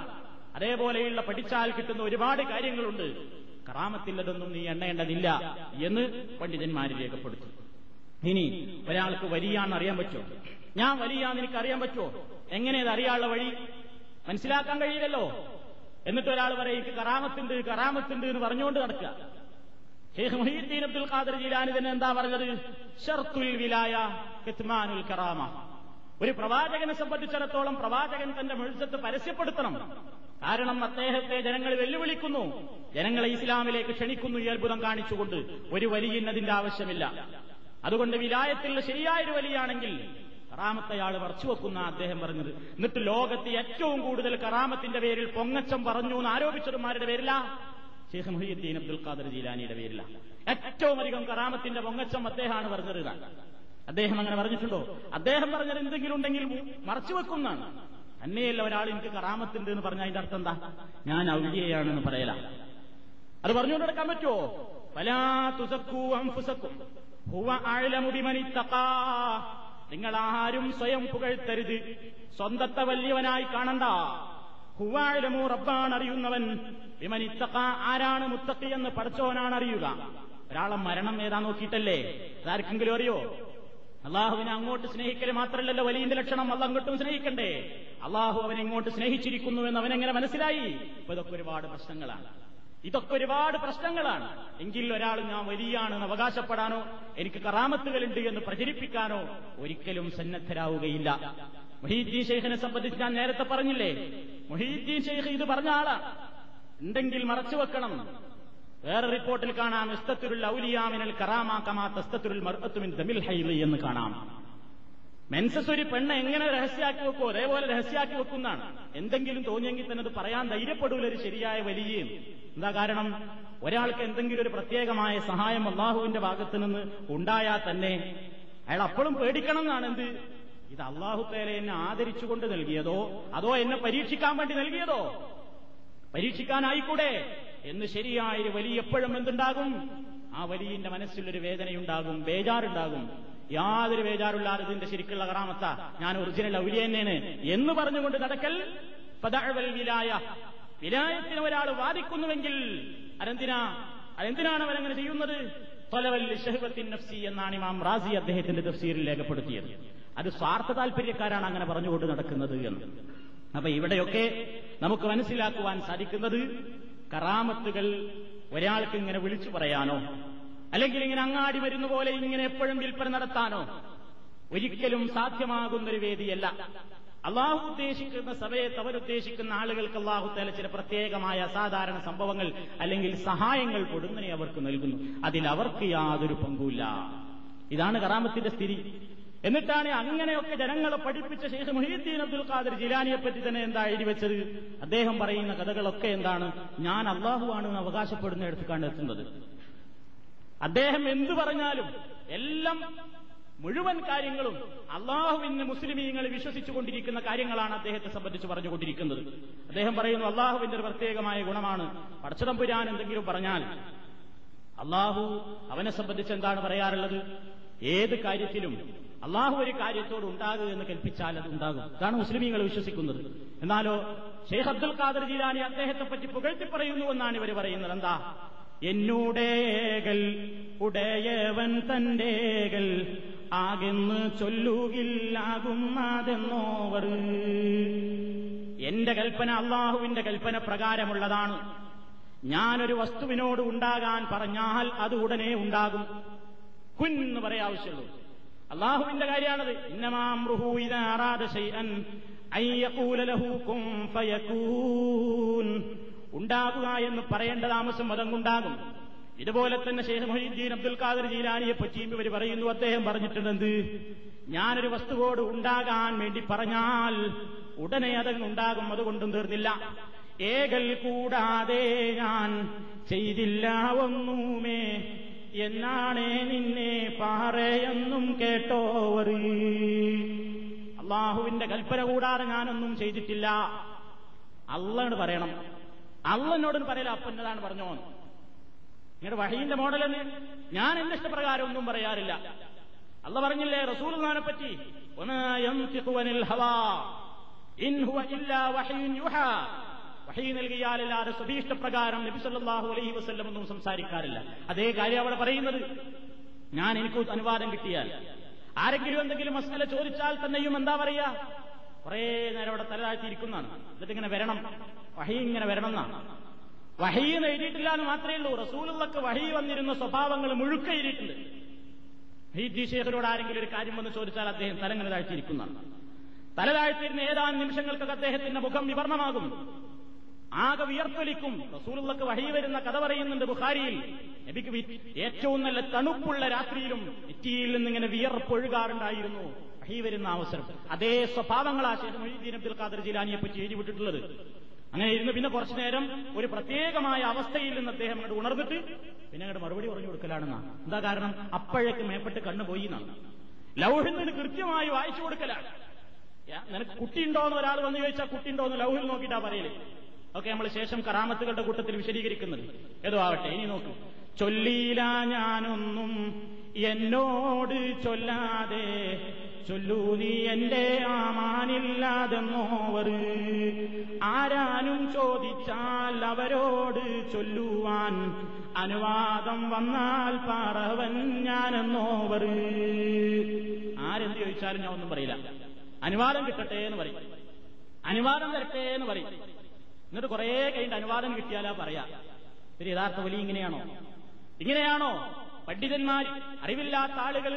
അതേപോലെയുള്ള പഠിച്ചാൽ കിട്ടുന്ന ഒരുപാട് കാര്യങ്ങളുണ്ട്, കറാമത്തില്ലതൊന്നും നീ എണ്ണേണ്ടതില്ല എന്ന് പണ്ഡിതന്മാർ രേഖപ്പെടുത്തും. ഇനി ഒരാൾക്ക് വലിയാണെന്ന് അറിയാൻ പറ്റുമോ? ഞാൻ വലിയാന്ന് എനിക്കറിയാൻ പറ്റുമോ? എങ്ങനെയത് അറിയാനുള്ള വഴി? മനസ്സിലാക്കാൻ കഴിയില്ലല്ലോ. എന്നിട്ട് ഒരാൾ പറയും എനിക്ക് കറാമത്തുണ്ട് കറാമത്തുണ്ട് എന്ന് പറഞ്ഞുകൊണ്ട് നടക്കുക. ഷെയ്ഖ് മുഹീദ്ദീൻ അബ്ദുൽ ഖാദിർ ജീലാനി തന്നെ എന്താ പറഞ്ഞത്? ശർത്തുൽ വിലായ കിത്മാനുൽ കറാമ. ഒരു പ്രവാചകനെ സംബന്ധിച്ചിടത്തോളം പ്രവാചകൻ തന്റെ മുഅ്ജിസത്ത് പരസ്യപ്പെടുത്തണം. കാരണം അദ്ദേഹത്തെ ജനങ്ങൾ വെല്ലുവിളിക്കുന്നു, ജനങ്ങളെ ഇസ്ലാമിലേക്ക് ക്ഷണിക്കുന്നു ഈ അത്ഭുതം കാണിച്ചുകൊണ്ട്. ഒരു വലിയതിന്റെ ആവശ്യമില്ല. അതുകൊണ്ട് വിലായത്തിലുള്ള ശരിയായൊരു വലിയാണെങ്കിൽ കറാമത്തയാൾ മറച്ചുവെക്കുന്ന അദ്ദേഹം പറഞ്ഞത്. എന്നിട്ട് ലോകത്ത് ഏറ്റവും കൂടുതൽ കറാമത്തിന്റെ പേരിൽ പൊങ്ങച്ചം പറഞ്ഞു എന്ന് ആരോപിച്ചതുമാരുടെ പേരില്ല, ഷെയ്ഖ് മുഹീദ്ദീൻ അബ്ദുൽ ഖാദിർ ജീലാനിയുടെ പേരില്ല. ഏറ്റവും അധികം കറാമത്തിന്റെ പൊങ്ങച്ചം അദ്ദേഹമാണ് പറഞ്ഞത്. അദ്ദേഹം അങ്ങനെ പറഞ്ഞിട്ടുണ്ടോ? അദ്ദേഹം പറഞ്ഞത് എന്തെങ്കിലും ഉണ്ടെങ്കിൽ മറച്ചുവെക്കുന്നതാണ്. അന്നെയല്ല ഒരാൾ എനിക്ക് കറാമത്തുണ്ട് എന്ന് പറഞ്ഞാൽ അതിന്റെ അർത്ഥം എന്താ? ഞാൻ ഔലിയയാണെന്ന് പറയല. അത് പറഞ്ഞുകൊണ്ട് നടക്കാൻ പറ്റുമോ? ഫലാ തുസക്കൂ അൻഫുസക്കും ഹുവ അഅ്ലമു ബിമൻ ഇത്തഖാ. നിങ്ങൾ ആരും സ്വയം പുകഴ്ത്തരുത്, സ്വന്തത്തെ വലിയവനായി കാണണ്ട. ഹുവ അഅ്ലമു, റബ്ബാണ് അറിയുന്നവൻ. ബിമൻ ഇത്തഖാ, ആരാണ് മുത്തഖി എന്ന് പഠിച്ചവനാണ് അറിയുക. ഒരാളെ മരണം ഏതാ നോക്കിയിട്ടല്ലേ? അതാർക്കെങ്കിലും അറിയോ? അള്ളാഹുവിനെ അങ്ങോട്ട് സ്നേഹിക്കൽ മാത്രമല്ലല്ലോ വലിയ ലക്ഷണം. അല്ല അങ്ങോട്ടും സ്നേഹിക്കണ്ടേ? അള്ളാഹു അവനെ ഇങ്ങോട്ട് സ്നേഹിച്ചിരിക്കുന്നു എന്ന് അവനെങ്ങനെ മനസ്സിലായി? അപ്പൊ ഇതൊക്കെ ഒരുപാട് പ്രശ്നങ്ങളാണ്, ഇതൊക്കെ ഒരുപാട് പ്രശ്നങ്ങളാണ്. എങ്കിൽ ഒരാൾ ഞാൻ വലിയാണെന്ന് അവകാശപ്പെടാനോ എനിക്ക് കറാമത്തുകളുണ്ട് എന്ന് പ്രചരിപ്പിക്കാനോ ഒരിക്കലും സന്നദ്ധരാവുകയില്ല. മുഹീദ്ദീൻ ശൈഖിനെ സംബന്ധിച്ച് ഞാൻ നേരത്തെ പറഞ്ഞില്ലേ, മുഹീദ്ദീൻ ശൈഖ് ഇത് പറഞ്ഞ ആളാണ്. ഉണ്ടെങ്കിൽ മറച്ചുവെക്കണം. വേറെ റിപ്പോർട്ടിൽ കാണാം, ഇസ്തത്തുൽ ഔലിയാമിനൽ കറാമ കമാ തസ്തത്തുൽ മർഅത്തു മിൻ ദമിൽ ഹൈളി എന്ന് കാണാം. മെൻസസ് ഒരു പെണ്ണ് എങ്ങനെ രഹസ്യാക്കി വെക്കോ അതേപോലെ രഹസ്യാക്കി വെക്കുന്നതാണ്. എന്തെങ്കിലും തോന്നിയെങ്കിൽ തന്നെ അത് പറയാൻ ധൈര്യപ്പെടൂല ഒരു ശരിയായ വലിയയും. എന്താ കാരണം? ഒരാൾക്ക് എന്തെങ്കിലും ഒരു പ്രത്യേകമായ സഹായം അള്ളാഹുവിന്റെ ഭാഗത്ത് നിന്ന് ഉണ്ടായാൽ തന്നെ അയാൾ അപ്പോഴും പേടിക്കണം എന്നാണ്. എന്ത്? ഇത് അള്ളാഹു തആല എന്നെ ആദരിച്ചുകൊണ്ട് നൽകിയതോ അതോ എന്നെ പരീക്ഷിക്കാൻ വേണ്ടി നൽകിയതോ? പരീക്ഷിക്കാനായിക്കൂടെ എന്ന് ശരിയായൊരു വലി എപ്പോഴും എന്തുണ്ടാകും? ആ വലിയന്റെ മനസ്സിലൊരു വേദനയുണ്ടാകും, ബേജാറുണ്ടാകും. യാതൊരു ബേജാറില്ലാതെ ഇതിന്റെ ശരിക്കുള്ള കറാമത്ത, ഞാൻ ഒറിജിനൽ ഔലിയ തന്നെയാണ് എന്ന് പറഞ്ഞുകൊണ്ട് നടക്കൽ പദഅവൽ വിലായ. വിലായത്തിന് ഒരാൾ വാദിക്കുന്നുവെങ്കിൽ അതെന്തിനാണ് അവരങ്ങനെ ചെയ്യുന്നത്? ത്വലവൽ ലിശഹ്വത്തിൻ നഫ്സി എന്നാണ് ഇമാം റാസി അദ്ദേഹത്തിന്റെ തഫ്സീറിൽ രേഖപ്പെടുത്തിയത്. അത് സ്വാർത്ഥ താല്പര്യക്കാരാണ് അങ്ങനെ പറഞ്ഞുകൊണ്ട് നടക്കുന്നത് എന്ന്. അപ്പൊ ഇവിടെയൊക്കെ നമുക്ക് മനസ്സിലാക്കുവാൻ സാധിക്കുന്നത് കറാമത്തുകൾ ഒരാൾക്ക് ഇങ്ങനെ വിളിച്ചു പറയാനോ അല്ലെങ്കിൽ ഇങ്ങനെ അങ്ങാടി വരുന്ന പോലെ ഇങ്ങനെ എപ്പോഴും വിൽപ്പന നടത്താനോ ഒരിക്കലും സാധ്യമാകുന്നൊരു വേദിയല്ല. അള്ളാഹു ഉദ്ദേശിക്കുന്ന സഭയത്ത് അവരുദ്ദേശിക്കുന്ന ആളുകൾക്ക് അള്ളാഹു തആല ചില പ്രത്യേകമായ അസാധാരണ സംഭവങ്ങൾ അല്ലെങ്കിൽ സഹായങ്ങൾ കൊടുങ്ങനെ അവർക്ക് നൽകുന്നു. അതിൽ അവർക്ക് യാതൊരു പങ്കുമില്ല. ഇതാണ് കറാമത്തിന്റെ സ്ഥിതി. എന്നിട്ടാണ് അങ്ങനെയൊക്കെ ജനങ്ങളെ പഠിപ്പിച്ച ശൈഖ് മുഹീദ്ദീൻ അബ്ദുൽ ഖാദിർ ജിലാനിയെപ്പറ്റി തന്നെ എന്താ എഴുതി വെച്ചത്? അദ്ദേഹം പറയുന്ന കഥകളൊക്കെ എന്താണ്? ഞാൻ അള്ളാഹുവാണെന്ന് അവകാശപ്പെടുന്ന എടുത്ത് കണ്ടെത്തുന്നത്. അദ്ദേഹം എന്തു പറഞ്ഞാലും എല്ലാം മുഴുവൻ കാര്യങ്ങളും അള്ളാഹുവിന് മുസ്ലിമീങ്ങൾ വിശ്വസിച്ചു കൊണ്ടിരിക്കുന്ന കാര്യങ്ങളാണ് അദ്ദേഹത്തെ സംബന്ധിച്ച് പറഞ്ഞുകൊണ്ടിരിക്കുന്നത്. അദ്ദേഹം പറയുന്നു, അള്ളാഹുവിന്റെ ഒരു പ്രത്യേകമായ ഗുണമാണ് പടച്ചതമ്പുരാൻ എന്തെങ്കിലും പറഞ്ഞാൽ അള്ളാഹു അവനെ സംബന്ധിച്ച് എന്താണ് പറയാറുള്ളത്? ഏത് കാര്യത്തിലും അള്ളാഹു ഒരു കാര്യത്തോട് ഉണ്ടാകുക എന്ന് കൽപ്പിച്ചാൽ അത് ഉണ്ടാകും. ഇതാണ് മുസ്ലിമീങ്ങൾ വിശ്വസിക്കുന്നത്. എന്നാലോ ശൈഖ് അബ്ദുൽ ഖാദിർ ജീലാനി അദ്ദേഹത്തെപ്പറ്റി പുകഴ്ത്തി പറയുന്നു എന്നാണ് ഇവർ പറയുന്നത്. എന്താ? എന്നൂടേകൽ ഉടയവൻ തന്റേകൽ ആകെന്ന് ചൊല്ലുകില്ലാകുന്നതെന്നോവർ. എന്റെ കൽപ്പന അള്ളാഹുവിന്റെ കൽപ്പന പ്രകാരമുള്ളതാണ്. ഞാനൊരു വസ്തുവിനോട് ഉണ്ടാകാൻ പറഞ്ഞാൽ അത് ഉടനെ ഉണ്ടാകും. കുൻ എന്ന് പറയാൻ ആവശ്യമുള്ളൂ. അള്ളാഹുവിന്റെ കാര്യമാണത്. ഇന്നമാംറുഹു ഇദാ അറാദ ശൈഅൻ അയ്യഖൂല ലഹു കുൻ ഫയകൂൻ. ഉണ്ടാകുക എന്ന് പറയേണ്ട താമസം അതങ്ങുണ്ടാകും. ഇതുപോലെ തന്നെ ശൈഖ് മുഹീദ്ദീൻ അബ്ദുൽ ഖാദിർ ജീലാനിയെ പറ്റിയും ഇവർ പറയുന്നു. അദ്ദേഹം പറഞ്ഞിട്ടുണ്ടെന്ത്? ഞാനൊരു വസ്തുവോട് ഉണ്ടാകാൻ വേണ്ടി പറഞ്ഞാൽ ഉടനെ അതങ്ങുണ്ടാകും. അതുകൊണ്ടും തീർന്നില്ല. ഏകൽ കൂടാതെ ഞാൻ ചെയ്തില്ല ഒന്നുമേ എന്നാണേ നിന്നെ പാറയെന്നും കേട്ടോവർ. അള്ളാഹുവിന്റെ കൽപ്പന കൂടാതെ ഞാനൊന്നും ചെയ്തിട്ടില്ല. അള്ളയോട് പറയണം. അള്ളനോട് പറയല അപ്പന്നതാണ് പറഞ്ഞോ. നിങ്ങളുടെ വഹീന്റെ മോഡലെന്ന് ഞാൻ എന്റെ ഇഷ്ടപ്രകാരം ഒന്നും പറയാറില്ല. അള്ള പറഞ്ഞില്ലേ റസൂലുള്ളാഹിനെ പറ്റി, വമാ യംതിഖു അനിൽ ഹവാ ഇൻ ഹുവ ഇല്ലാ വഹ്യുൻ യുഹാ. വഹീ നൽകിയാലല്ലാതെ സ്വഭീഷ്ടപ്രകാരം നബി സല്ലല്ലാഹു അലൈഹി വസല്ലം ഒന്നും സംസാരിക്കാറില്ല. അതേ കാര്യം അവിടെ പറയുന്നത്. ഞാൻ എനിക്ക് അനുവാദം കിട്ടിയാൽ ആരെങ്കിലും എന്തെങ്കിലും മസ്അല ചോദിച്ചാൽ തന്നെയും എന്താ പറയാ? കുറേ നേരം അവിടെ തലതാഴ്ത്തിയിരിക്കുന്നതാണ്. എന്നിട്ടിങ്ങനെ വരണം, വഹീ ഇങ്ങനെ വരണം എന്നാണ്. വഹീ എഴുതിയിട്ടില്ല എന്ന് മാത്രമേ ഉള്ളൂ. റസൂലുള്ളാഹിക്ക് വഹീ വന്നിരുന്ന സ്വഭാവങ്ങൾ മുഴുക്കെ എഴുതിയിട്ടുണ്ട്. മുഹീദ്ദീൻ ശൈഖിനോട് ആരെങ്കിലും ഒരു കാര്യം വന്ന് ചോദിച്ചാൽ അദ്ദേഹം തല ഇങ്ങനെ താഴ്ത്തിയിരിക്കുന്നതാണ്. തല താഴ്ത്തിയിരുന്ന ഏതാനും നിമിഷങ്ങൾക്കൊക്കെ അദ്ദേഹത്തിന്റെ മുഖം വിവർണമാകും, ആകെ വിയർത്തൊലിക്കും. റസൂലുള്ളാഹിക്ക് വഹീ വരുന്ന കഥ പറയുന്നുണ്ട് ബുഖാരിയിൽ. നബിക്ക് ഏറ്റവും നല്ല തണുപ്പുള്ള രാത്രിയിലും നെറ്റിയിൽ നിന്നിങ്ങനെ വിയർപ്പൊഴുകാറുണ്ടായിരുന്നു. വഹീ വരുന്ന അവസരം. അതേ സ്വഭാവങ്ങളാ ശൈഖ് മുഹീദ്ദീൻ അബ്ദുൽ ഖാദിർ ജീലാനിയെ പറ്റി എഴുതി വിട്ടിട്ടുള്ളത്. അങ്ങനെ ഇരുന്ന് പിന്നെ കുറച്ചു നേരം ഒരു പ്രത്യേകമായ അവസ്ഥയിൽ നിന്ന് അദ്ദേഹം അങ്ങോട്ട് ഉണർന്നിട്ട് പിന്നെ അങ്ങോട്ട് മറുപടി പറഞ്ഞു കൊടുക്കലാണെന്നാണ്. എന്താ കാരണം? അപ്പോഴേക്ക് മേപ്പെട്ട് കണ്ണുപോയി എന്നാണ്. ലൗഹിൽ നിന്ന് കൃത്യമായി വായിച്ചു കൊടുക്കലാണ്. നിനക്ക് കുട്ടിയുണ്ടോന്ന് ഒരാൾ വന്ന് ചോദിച്ചാൽ കുട്ടിയുണ്ടോന്ന് ലൗഹിൽ നോക്കിയിട്ടാ പറയല്. ഓക്കെ, നമ്മൾ ശേഷം കറാമത്തുകളുടെ കൂട്ടത്തിൽ വിശദീകരിക്കുന്നത്. ഏതോ ആവട്ടെ, ഇനി നോക്കൂ. ചൊല്ലിയില്ല ഞാനൊന്നും എന്നോട് ചൊല്ലാതെ, ചൊല്ലൂ നീ എന്റെ ആമാനില്ലാതെന്നോവർ, ആരാനും ചോദിച്ചാൽ അവരോട് ചൊല്ലുവാൻ അനുവാദം വന്നാൽ പറവൻ ഞാനെന്നോവർ. ആരെന്ത് ചോദിച്ചാലും ഞാൻ ഒന്നും പറയില്ല, അനുവാദം കിട്ടട്ടെ എന്ന് പറയും, അനുവാദം തരട്ടെ എന്ന് പറയും. എന്നിട്ട് കുറേ കഴിഞ്ഞിട്ട് അനുവാദം കിട്ടിയാലാ പറയാ. ഒരു യഥാർത്ഥ വലി ഇങ്ങനെയാണോ? ഇങ്ങനെയാണോ പണ്ഡിതന്മാർ? അറിവില്ലാത്ത ആളുകൾ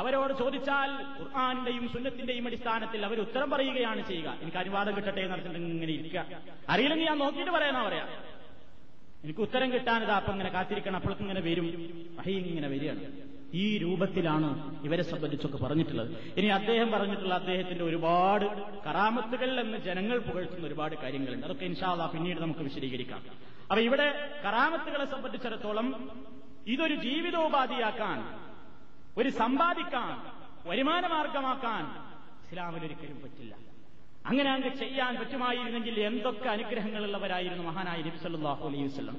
അവരോട് ചോദിച്ചാൽ ഖുർആാനിന്റെയും സുന്നത്തിന്റെയും അടിസ്ഥാനത്തിൽ അവർ ഉത്തരം പറയുകയാണ് ചെയ്യുക. എനിക്ക് അനുവാദം കിട്ടട്ടെ എന്ന് പറഞ്ഞിട്ടുണ്ടെങ്കിൽ ഇങ്ങനെ ഇരിക്കുക, അറിയില്ലെങ്കിൽ ഞാൻ നോക്കിയിട്ട് പറയാനാ പറയാ, എനിക്ക് ഉത്തരം കിട്ടാനിതാ അപ്പം ഇങ്ങനെ കാത്തിരിക്കണം, അപ്പോഴേക്കും ഇങ്ങനെ വരും, വഹി ഇങ്ങനെ വരികയാണ്. ഈ രൂപത്തിലാണ് ഇവരെ സംബന്ധിച്ചൊക്കെ പറഞ്ഞിട്ടുള്ളത്. ഇനി അദ്ദേഹം പറഞ്ഞിട്ടുള്ള അദ്ദേഹത്തിന്റെ ഒരുപാട് കറാമത്തുകൾ എന്ന് ജനങ്ങൾ പുകഴ്ത്തുന്ന ഒരുപാട് കാര്യങ്ങളുണ്ട്. അതൊക്കെ ഇൻഷാ അല്ലാഹ് പിന്നീട് നമുക്ക് വിശദീകരിക്കാം. അപ്പൊ ഇവിടെ കറാമത്തുകളെ സംബന്ധിച്ചിടത്തോളം ഇതൊരു ജീവിതോപാധിയാക്കാൻ, ഒരു സമ്പാദിക്കാൻ, വരുമാന മാർഗമാക്കാൻ ഇസ്ലാമിലൊരിക്കലും പറ്റില്ല. അങ്ങനെ അങ്ങ് ചെയ്യാൻ പറ്റുമായിരുന്നെങ്കിൽ എന്തൊക്കെ അനുഗ്രഹങ്ങളുള്ളവരായിരുന്നു മഹാനായ നബി സല്ലല്ലാഹു അലൈഹി വസല്ലം,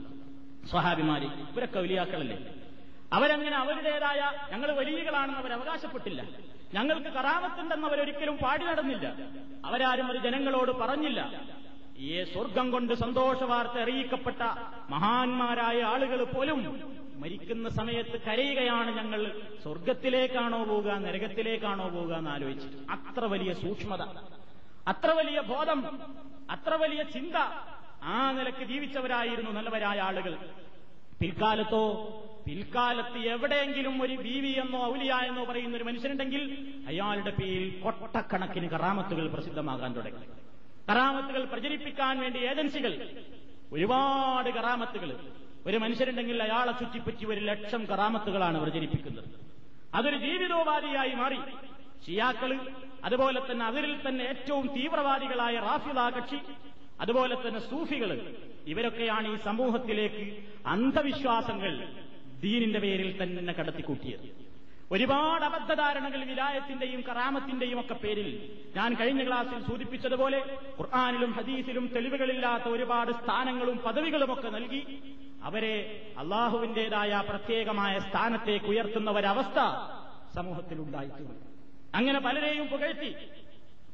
സ്വഹാബിമാര്, ഇവരൊക്കെ ഔലിയാക്കളല്ലേ. അവരങ്ങനെ അവരുടേതായ ഞങ്ങൾ വലിയകളാണെന്ന് അവർ അവകാശപ്പെട്ടില്ല, ഞങ്ങൾക്ക് കറാമത്തുണ്ടെന്ന് അവരൊരിക്കലും പാടി നടന്നില്ല, അവരാരും ഒരു ജനങ്ങളോട് പറഞ്ഞില്ല. ഈ സ്വർഗം കൊണ്ട് സന്തോഷ വാർത്ത അറിയിക്കപ്പെട്ട മഹാന്മാരായ ആളുകൾ പോലും മരിക്കുന്ന സമയത്ത് കരയുകയാണ്, ഞങ്ങൾ സ്വർഗത്തിലേക്കാണോ പോവുക നരകത്തിലേക്കാണോ പോവുക എന്ന് ആലോചിച്ചിട്ട്. അത്ര വലിയ സൂക്ഷ്മത, അത്ര വലിയ ബോധം, അത്ര വലിയ ചിന്ത, ആ നിലയ്ക്ക് ജീവിച്ചവരായിരുന്നു നല്ലവരായ ആളുകൾ. പിൽക്കാലത്തോ, പിൽക്കാലത്ത് എവിടെയെങ്കിലും ഒരു ബീവി എന്നോ ഔലിയ എന്നോ പറയുന്ന ഒരു മനുഷ്യനുണ്ടെങ്കിൽ അയാളുടെ പേരിൽ കൊട്ടക്കണക്കിന് കറാമത്തുകൾ പ്രസിദ്ധമാകാൻ തുടങ്ങി. കറാമത്തുകൾ പ്രചരിപ്പിക്കാൻ വേണ്ടി ഏജൻസികൾ, ഒരുപാട് കറാമത്തുകൾ. ഒരു മനുഷ്യരുണ്ടെങ്കിൽ അയാളെ ചുറ്റിപ്പറ്റി 1,00,000 കറാമത്തുകളാണ് പ്രചരിപ്പിക്കുന്നത്. അതൊരു ജീവിതോപാധിയായി മാറി. ഷിയാക്കള്, അതുപോലെ തന്നെ അതിൽ തന്നെ ഏറ്റവും തീവ്രവാദികളായ റാഫിദ കക്ഷി, അതുപോലെ തന്നെ സൂഫികൾ, ഇവരൊക്കെയാണ് ഈ സമൂഹത്തിലേക്ക് അന്ധവിശ്വാസങ്ങൾ ദീനിന്റെ പേരിൽ തന്നെ കടത്തിക്കൂട്ടിയത്. ഒരുപാട് അബദ്ധധാരണകൾ വിലായത്തിന്റെയും കറാമത്തിന്റെയും ഒക്കെ പേരിൽ. ഞാൻ കഴിഞ്ഞ ക്ലാസ്സിൽ സൂചിപ്പിച്ചതുപോലെ ഖുർആനിലും ഹദീസിലും തെളിവുകളില്ലാത്ത ഒരുപാട് സ്ഥാനങ്ങളും പദവികളുമൊക്കെ നൽകി അവരെ അള്ളാഹുവിന്റേതായ പ്രത്യേകമായ സ്ഥാനത്തേക്ക് ഉയർത്തുന്ന ഒരവസ്ഥ സമൂഹത്തിലുണ്ടായിട്ടുണ്ട്. അങ്ങനെ പലരെയും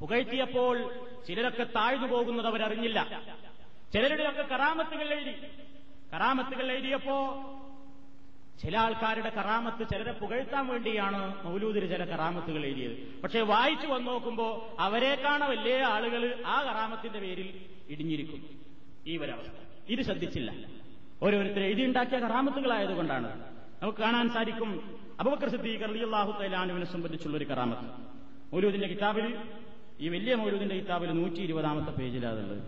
പുകഴ്ത്തിയപ്പോൾ ചിലരൊക്കെ താഴ്ന്നു പോകുന്നത് അവരറിഞ്ഞില്ല. ചിലരുടെയൊക്കെ കറാമത്തുകൾ എഴുതിയപ്പോ ചില ആൾക്കാരുടെ കറാമത്ത് ചിലരെ പുകഴ്ത്താൻ വേണ്ടിയാണ് മൗലൂദിൽ ചില കറാമത്തുകൾ എഴുതിയത്. പക്ഷെ വായിച്ചു വന്നു നോക്കുമ്പോൾ അവരെക്കാണ വലിയ ആളുകൾ ആ കറാമത്തിന്റെ പേരിൽ ഇടിഞ്ഞിരിക്കും. ഈ ഒരവസ്ഥ ഇത് ശ്രദ്ധിച്ചില്ല. ഓരോരുത്തർ എഴുതിയുണ്ടാക്കിയ കറാമത്തുകളായതുകൊണ്ടാണ്. നമുക്ക് കാണാൻ സാധിക്കും അബൂബക്കർ സിദ്ദീഖ് റളിയല്ലാഹു തആല അൻഹുവിനെ സംബന്ധിച്ചുള്ളൊരു കറാമത്ത് മൗലൂദിന്റെ കിതാബിൽ, ഈ വലിയ മൗലൂദിന്റെ കിതാബിൽ 120 പേജിലാണുള്ളത്.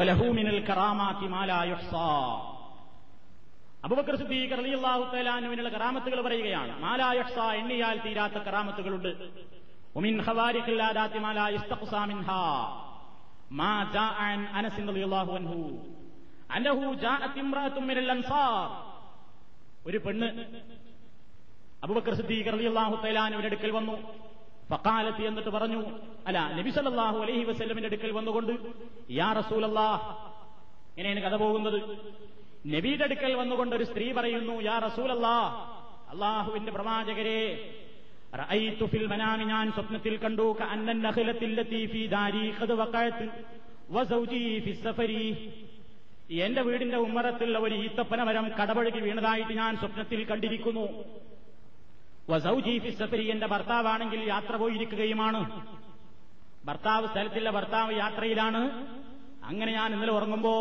വലഹു മിനൽ കറാമാതി മാ ലാ യുഹ്സാ. അബൂബക്കർ സിദ്ദീഖ് റളിയല്ലാഹു തആല അൻഹുവിനുള്ള കറാമത്തുകൾ പറയുകയാണ്. മാ ലാ യുഹ്സാ, എണ്ണിയാൽ തീരാത്ത കറാമത്തുകളുണ്ട്. വമിൻ ഖവാരിഖിൽ ആദാതി മാ ലാ യുസ്തഖ്സാ മിൻഹാ. മാ ജാഅ അൻ അനസ് റളിയല്ലാഹു അൻഹു അന്നഹു ജാഅത് ഇംറഅത്തുൻ മിനൽ അൻസാർ. ഒരു പെണ്ണ് അബൂബക്കർ സിദ്ദീഖ് റളിയല്ലാഹു തആല അൻഹുവിന്റെ അടുക്കൽ വന്നു. ഫഖാലത്തി, എന്നിട്ട് പറഞ്ഞു, അല്ല നബി സല്ലല്ലാഹു അലൈഹി വസല്ലമിന്റെ അടുക്കൽ വന്നുകൊണ്ട്, യാ റസൂലല്ലാഹ്. ഇങ്ങനെയാണ് കഥ പോകുന്നത്. നബിയുടെ അടുക്കൽ വന്നുകൊണ്ട് ഒരു സ്ത്രീ പറയുന്നു, യാ റസൂലല്ലാഹ്, അല്ലാഹുവിന്റെ പ്രവാചകരെ, റഅയ്തു ഫിൽ മനാമി, ഞാൻ സ്വപ്നത്തിൽ കണ്ടു, കഅന്നൻ നഖലത്തില്ലതി ഫീ ദാരി ഖദ് വഖഅത് വ സൗജി ഫി സഫരി, എന്റെ വീടിന്റെ ഉമ്മറത്തുള്ള ഒരു ഈത്തപ്പന മരം കടപുഴകി വീണതായിട്ട് ഞാൻ സ്വപ്നത്തിൽ കണ്ടിരിക്കുന്നു. വസൗജി ഫി സഫരി, എന്റെ ഭർത്താവാണെങ്കിൽ യാത്ര പോയിരിക്കുകയുമാണ്. ഭർത്താവ് സ്ഥലത്തില്ല, ഭർത്താവ് യാത്രയിലാണ്. അങ്ങനെ ഞാൻ ഇന്നലെ ഉറങ്ങുമ്പോ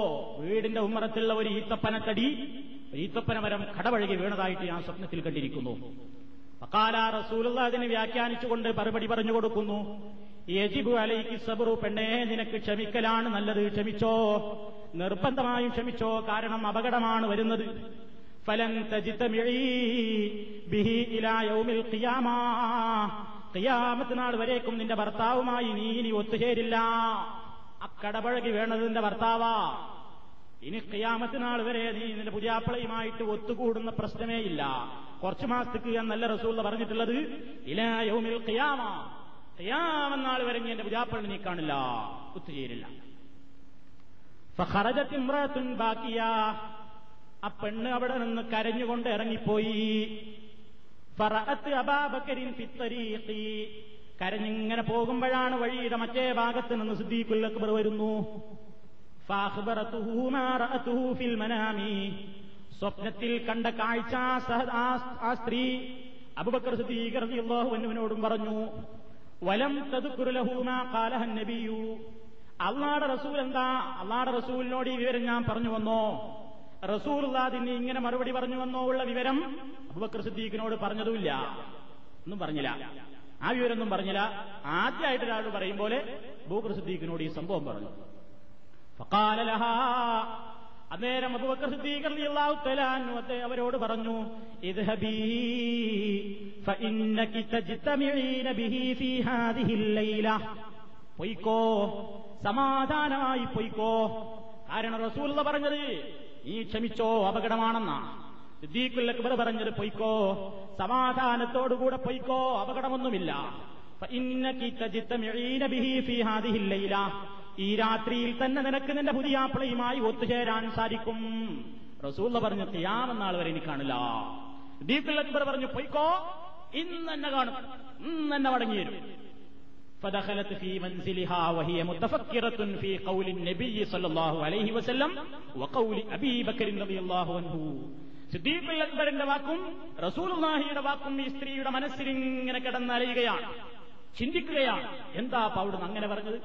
വീടിന്റെ ഉമ്മറത്തുള്ള ഒരു ഈത്തപ്പന മരം കടപഴകി വീണതായിട്ട് ഞാൻ സ്വപ്നത്തിൽ കണ്ടിരിക്കുന്നു. വഖാല റസൂലുള്ളാഹി, അതിനെ വ്യാഖ്യാനിച്ചുകൊണ്ട് മറുപടി പറഞ്ഞു കൊടുക്കുന്നു, യജിബു അലൈകി സബ്റു, പെണ്ണേ നിനക്ക് ക്ഷമിക്കലാണ് നല്ലത്, ക്ഷമിച്ചോ, നിർബന്ധമായും ക്ഷമിച്ചോ, കാരണം അപകടമാണ് വരുന്നത്. ഫലൻ തജ്തമിഇ ബിഹി ഇലാ യൗമിൽ ഖിയാമ, ഖിയാമത്ത് നാൾ വരേക്കും നിന്റെ ഭർത്താവുമായി നീ ഇനി ഒത്തുചേരില്ല. അക്കടപഴകി വീണത് നിന്റെ ഭർത്താവാ, ഇനി ഖിയാമത്ത് നാൾ വരെ നീ നിന്റെ പുതിയാപ്പിളയുമായിട്ട് ഒത്തുകൂടുന്ന പ്രശ്നമേ ഇല്ല. കുറച്ചു മാസത്തേക്ക് എന്നല്ല റസൂൽ പറഞ്ഞിട്ടുള്ളത്. ഇലാ യൗമിൽ ഖിയാമ, ഖിയാമനാൾ വരെ എന്റെ പുജാപ്പള്ളി നീ കാണില്ല, ഒത്തുചേരില്ല. ഫഖറജത് ഇംറഅത്തുൻ ബാക്കിയ, ആ പെണ്ണ് അവിടെ നിന്ന് കരഞ്ഞുകൊണ്ട് ഇറങ്ങിപ്പോയി. ഫറഅത് അബൂബക്കറിൻ ഫി ത്വരീഖി, കരഞ്ഞിങ്ങനെ പോകുമ്പോഴാണ് വഴിയുടെ മറ്റേ ഭാഗത്ത് നിന്ന് സിദ്ദീഖുൽ അക്ബർ വരുന്നു. ഫഅഖ്ബറതുഹു മാ റഅതുഹു ഫിൽ മനാമി, സ്വപ്നത്തിൽ കണ്ട കാഴ്ച ആ സ്ത്രീ അബൂബക്കർ സിദ്ദീഖ് റളിയല്ലാഹു അൻഹുവിനോടും പറഞ്ഞു. വലം തദ്കുറു ലഹു മാ ഖാലഹു അന്നബിയു, അള്ളാഹുടെ റസൂൽ എന്താ അള്ളാഹുടെ റസൂലിനോട് ഈ വിവരം ഞാൻ പറഞ്ഞു വന്നോ, റസൂലുള്ളാഹിന് ഇങ്ങനെ മറുപടി പറഞ്ഞു വന്നോ ഉള്ള വിവരം അബൂബക്കർ സിദ്ദീഖിനോട് പറഞ്ഞതുമില്ല, ഒന്നും പറഞ്ഞില്ല, ആ വിവരമൊന്നും പറഞ്ഞില്ല. ആദ്യമായിട്ട് ഒരാൾ പറയും പോലെ അബൂബക്കർ സിദ്ദീഖിനോട് ഈ സംഭവം പറഞ്ഞു. ഫഖാല ലഹാ, അന്നേരം അബൂബക്കർ സിദ്ദീഖ് റളിയല്ലാഹു തആല അൻഹു അവരോട് പറഞ്ഞു. ഇദ്ഹബീ ഫഇന്നകി തജ്തമിഈന ബിഹി ഫീ ഹാദിഹിൽ ലൈല, പൊയ്ക്കോ, സമാധാനമായി പൊയ്ക്കോ. കാരണം റസൂലുള്ള പറഞ്ഞത് നീ ക്ഷമിച്ചോ അപകടമാണെന്നാണ്, സിദ്ദീഖുൽ അക്ബർ പറഞ്ഞത് പൊയ്ക്കോ സമാധാനത്തോടുകൂടെ പൊയ്ക്കോ അപകടമൊന്നുമില്ല. ഫഇന്നകി തജ്തമിഈന ബിഹി ഫീ ഹാദിഹിൽ ലൈല, ഈ രാത്രിയിൽ തന്നെ നിനക്ക് നിന്റെ പുതിയാപ്പിളയുമായി ഒത്തുചേരാൻ സാധിക്കും. റസൂൽ പറഞ്ഞു ഖിയാമനാൾ വരെ എനിക്ക് കാണില്ല. സിദ്ദീഖുൽ അക്ബർ പറഞ്ഞു പൊയ്ക്കോ, ഇന്ന് തന്നെ കാണും, ഇന്ന് തന്നെ മടങ്ങി വരും. فدخلت في منزلها وهي متفكرة في قول النبي صلى الله عليه وسلم وقول أبي بكر رضي الله عنه. സിദ്ദീഖ് അക്ബറിന്റെ വാക്കും റസൂലുള്ളാഹിയുടെ വാക്കും ഈ സ്ത്രീയുടെ മനസ്സിൽ ഇങ്ങനെ കിടന്നലയുകയാണ്, ചിന്തിക്കുകയാണ്. എന്താ അവിടുന്ന് അങ്ങനെ പറഞ്ഞത്,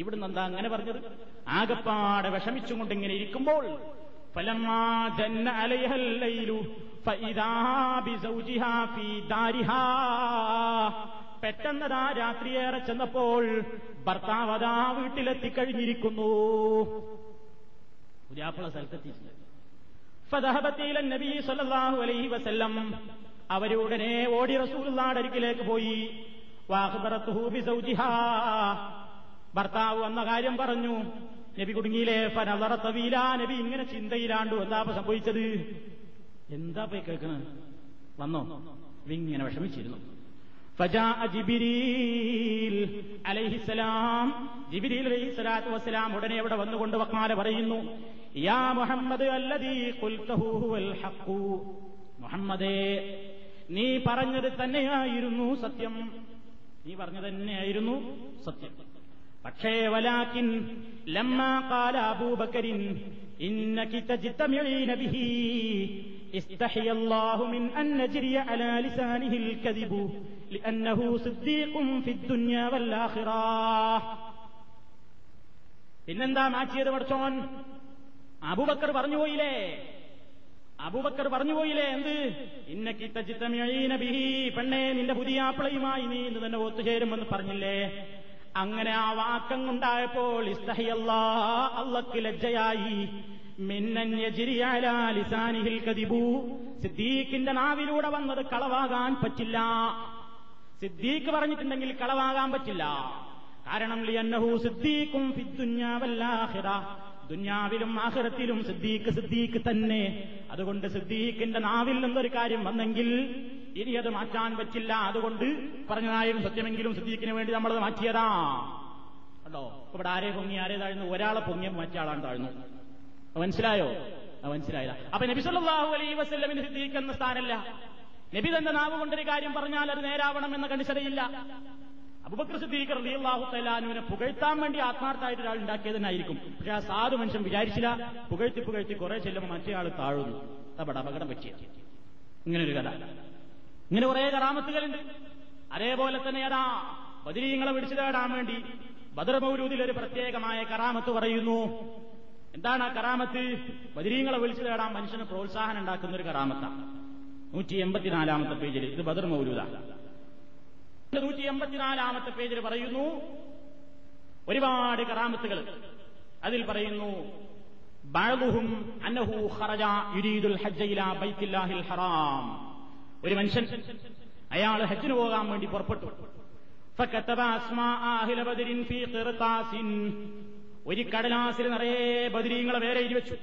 ഇവിടുന്ന് എന്താ അങ്ങനെ പറഞ്ഞത്, ആകപ്പാടെ വിഷമിച്ചുകൊണ്ട് ഇങ്ങനെ ഇരിക്കുമ്പോൾ فلما جن عليها الليل فإذا بزوجها في دارها, പെട്ടെന്നതാ രാത്രിയേറെ ചെന്നപ്പോൾ ഭർത്താവതാ വീട്ടിലെത്തിക്കഴിഞ്ഞിരിക്കുന്നു, പുതിയാപ്പുള സ്ഥലത്തെത്തിയില്ല. ഫദഹബത് ഇല നബി സല്ലല്ലാഹു അലൈഹി വസല്ലം, അവരുടനെ ഓടി റസൂലുള്ളാഹിയുടെ അടുക്കിലേക്ക് പോയി. വഅഖ്ബറതുഹു ബിസൗജിഹാ, ഭർത്താവ് വന്ന കാര്യം പറഞ്ഞു. നബി കുടുങ്ങിയിലെ. ഫനളറ തവീല, നബി ഇങ്ങനെ ചിന്തയിലാണ്ടു. എന്താപ്പ സംഭവിച്ചത്, എന്താ പോയി കേൾക്കണത്, വന്നോ ഇങ്ങനെ വിഷമിച്ചിരുന്നു. فجاء جبريل عليه السلام, جبريل عليه الصلاه والسلام ഉടനെ അവിടെ വന്നുകൊണ്ട് വക്മാല പറയുന്നു. യാ മുഹമ്മദ് അല്ലദീ ഖുൽതഹു ഹുവൽ ഹഖ്, മുഹമ്മദേ നീ പറഞ്ഞത് തന്നെയായിരുന്നു സത്യം, നീ പറഞ്ഞത് തന്നെയായിരുന്നു സത്യം. പക്ഷേ വലാകിൻ ലമ്മാ ഖാല അബൂബക്കർ ഇന്നകി തജ്തമിഈന ബിഹി ഇസ്തഹിയല്ലാഹു മിൻ അൻ നജ്രിയ അലാ ലിസാനിഹിൽ കദിബു ലിഅന്നഹു സിദ്ദീഖുൻ ഫിദ്ദുനിയാ വൽ ആഖിറഹ്. പിന്നെന്താ മാറ്റിയത് പടച്ചോൻ, അബൂബക്കർ പറഞ്ഞുപോയില്ലേ, അബൂബക്കർ പറഞ്ഞുപോയില്ലേ, എന്ത് ഇന്നകി തജ്തമിഈന ബിഹി, പെണ്ണേ നിന്റെ പുതിയാപ്പിളയുമായി നീ ഇന്ന് തന്നെ ഒത്തുചേരുമെന്ന് പറഞ്ഞില്ലേ. അങ്ങനെ ആ വാക്കങ്ങുണ്ടായപ്പോൾ ഇസ്തഹിയല്ലാ, അള്ളക്ക് ലജ്ജയായി. മിന്നൻ യജ്രിയ അലാ ലിസാനിഹിൽ കദിബു, സിദ്ദീഖിന്റെ നാവിലൂടെ വന്നത് കളവാകാൻ പറ്റില്ല, സിദ്ദീഖ് പറഞ്ഞിട്ടുണ്ടെങ്കിൽ കളവാകാൻ പറ്റില്ല. കാരണം ലിഅന്നഹു സിദ്ദീഖുൻ ഫിദ്ദുനിയാ വൽ ആഖിറ, ദുനിയാവിലും ആഖിറത്തിലും സിദ്ദീഖ് സിദ്ദീഖ് തന്നെ. അതുകൊണ്ട് സിദ്ദീഖിന്റെ നാവിൽ നിന്നൊരു കാര്യം വന്നെങ്കിൽ ഇനി അത് മാറ്റാൻ പറ്റില്ല. അതുകൊണ്ട് പറഞ്ഞതായിരുന്നു സത്യമെങ്കിലും സിദ്ദീഖിന് വേണ്ടി നമ്മളത് മാറ്റിയതാ. കണ്ടോ, ഇവിടെ ആരെ പൊങ്ങി ആരെ താഴ്ന്നു, ഒരാളെ പൊങ്ങിയ മാറ്റിയാളാണ് താഴ്ന്നു, മനസ്സിലായോ, മനസ്സിലായില്ല. അപ്പൊ നബി സല്ലല്ലാഹു അലൈഹി വസല്ലമിന് സിദ്ദീഖ് എന്ന സ്ഥാനമില്ല. നബി തന്റെ നാവ് കൊണ്ടൊരു കാര്യം പറഞ്ഞാൽ അത് നേരാവണം എന്ന കണ്ടിഷനില്ല. അബൂബക്കർ സിദ്ദീഖ് റളിയല്ലാഹു തആല അൻഹുവിനെ പുകഴ്ത്താൻ വേണ്ടി ആത്മാർത്ഥമായിട്ട് ഒരാൾ ഉണ്ടാക്കിയത് തന്നെയായിരിക്കും. പക്ഷെ ആ സാധു മനുഷ്യൻ വിചാരിച്ചില്ല, പുകഴ്ത്തി പുകഴ്ത്തി കുറെ ചെല്ലുമ്പോൾ മറ്റേയാൾ താഴുന്നു. അവിടെ അപകടം പറ്റിയ ഇങ്ങനൊരു കഥ, ഇങ്ങനെ കുറെ കറാമത്തുകളുണ്ട്. അതേപോലെ തന്നെ അതാ ബദരീങ്ങളെ പിടിച്ചു തേടാൻ വേണ്ടി ബദർ മൗലൂദിൽ ഒരു പ്രത്യേകമായ കറാമത്ത് പറയുന്നു. എന്താണ് ആ കറാമത്ത്? ബദരീങ്ങളെ വിളിച്ചു തേടാൻ മനുഷ്യന് പ്രോത്സാഹനം ഉണ്ടാക്കുന്ന ഒരു കറാമത്താണ്. 184-ാമത്തെ പേജിൽ, ഇത് ബദർ മൗലൂദാണ്, 184-ാമത്തെ പേജിൽ പറയുന്നു ഒരുപാട് കറാമത്തുകൾ. അതിൽ പറയുന്നു ബഅദുഹും അന്നഹു ഖറജ യുരീദുൽ ഹജ്ജ ഇലാ ബൈത്തില്ലാഹിൽ ഹറാം, ഒരു മനുഷ്യൻ അയാൾ ഹജ്ജിന് പോകാൻ വേണ്ടി പുറപ്പെട്ടു. ഫകതബ അസ്മാ അഹ്ല ബദരിൻ ഫീ ഖിർതാസിൻ, ഒരു കടലാസിൽ നിറയെ ബദരീങ്ങളെ പേരെഴുതി വെച്ചു.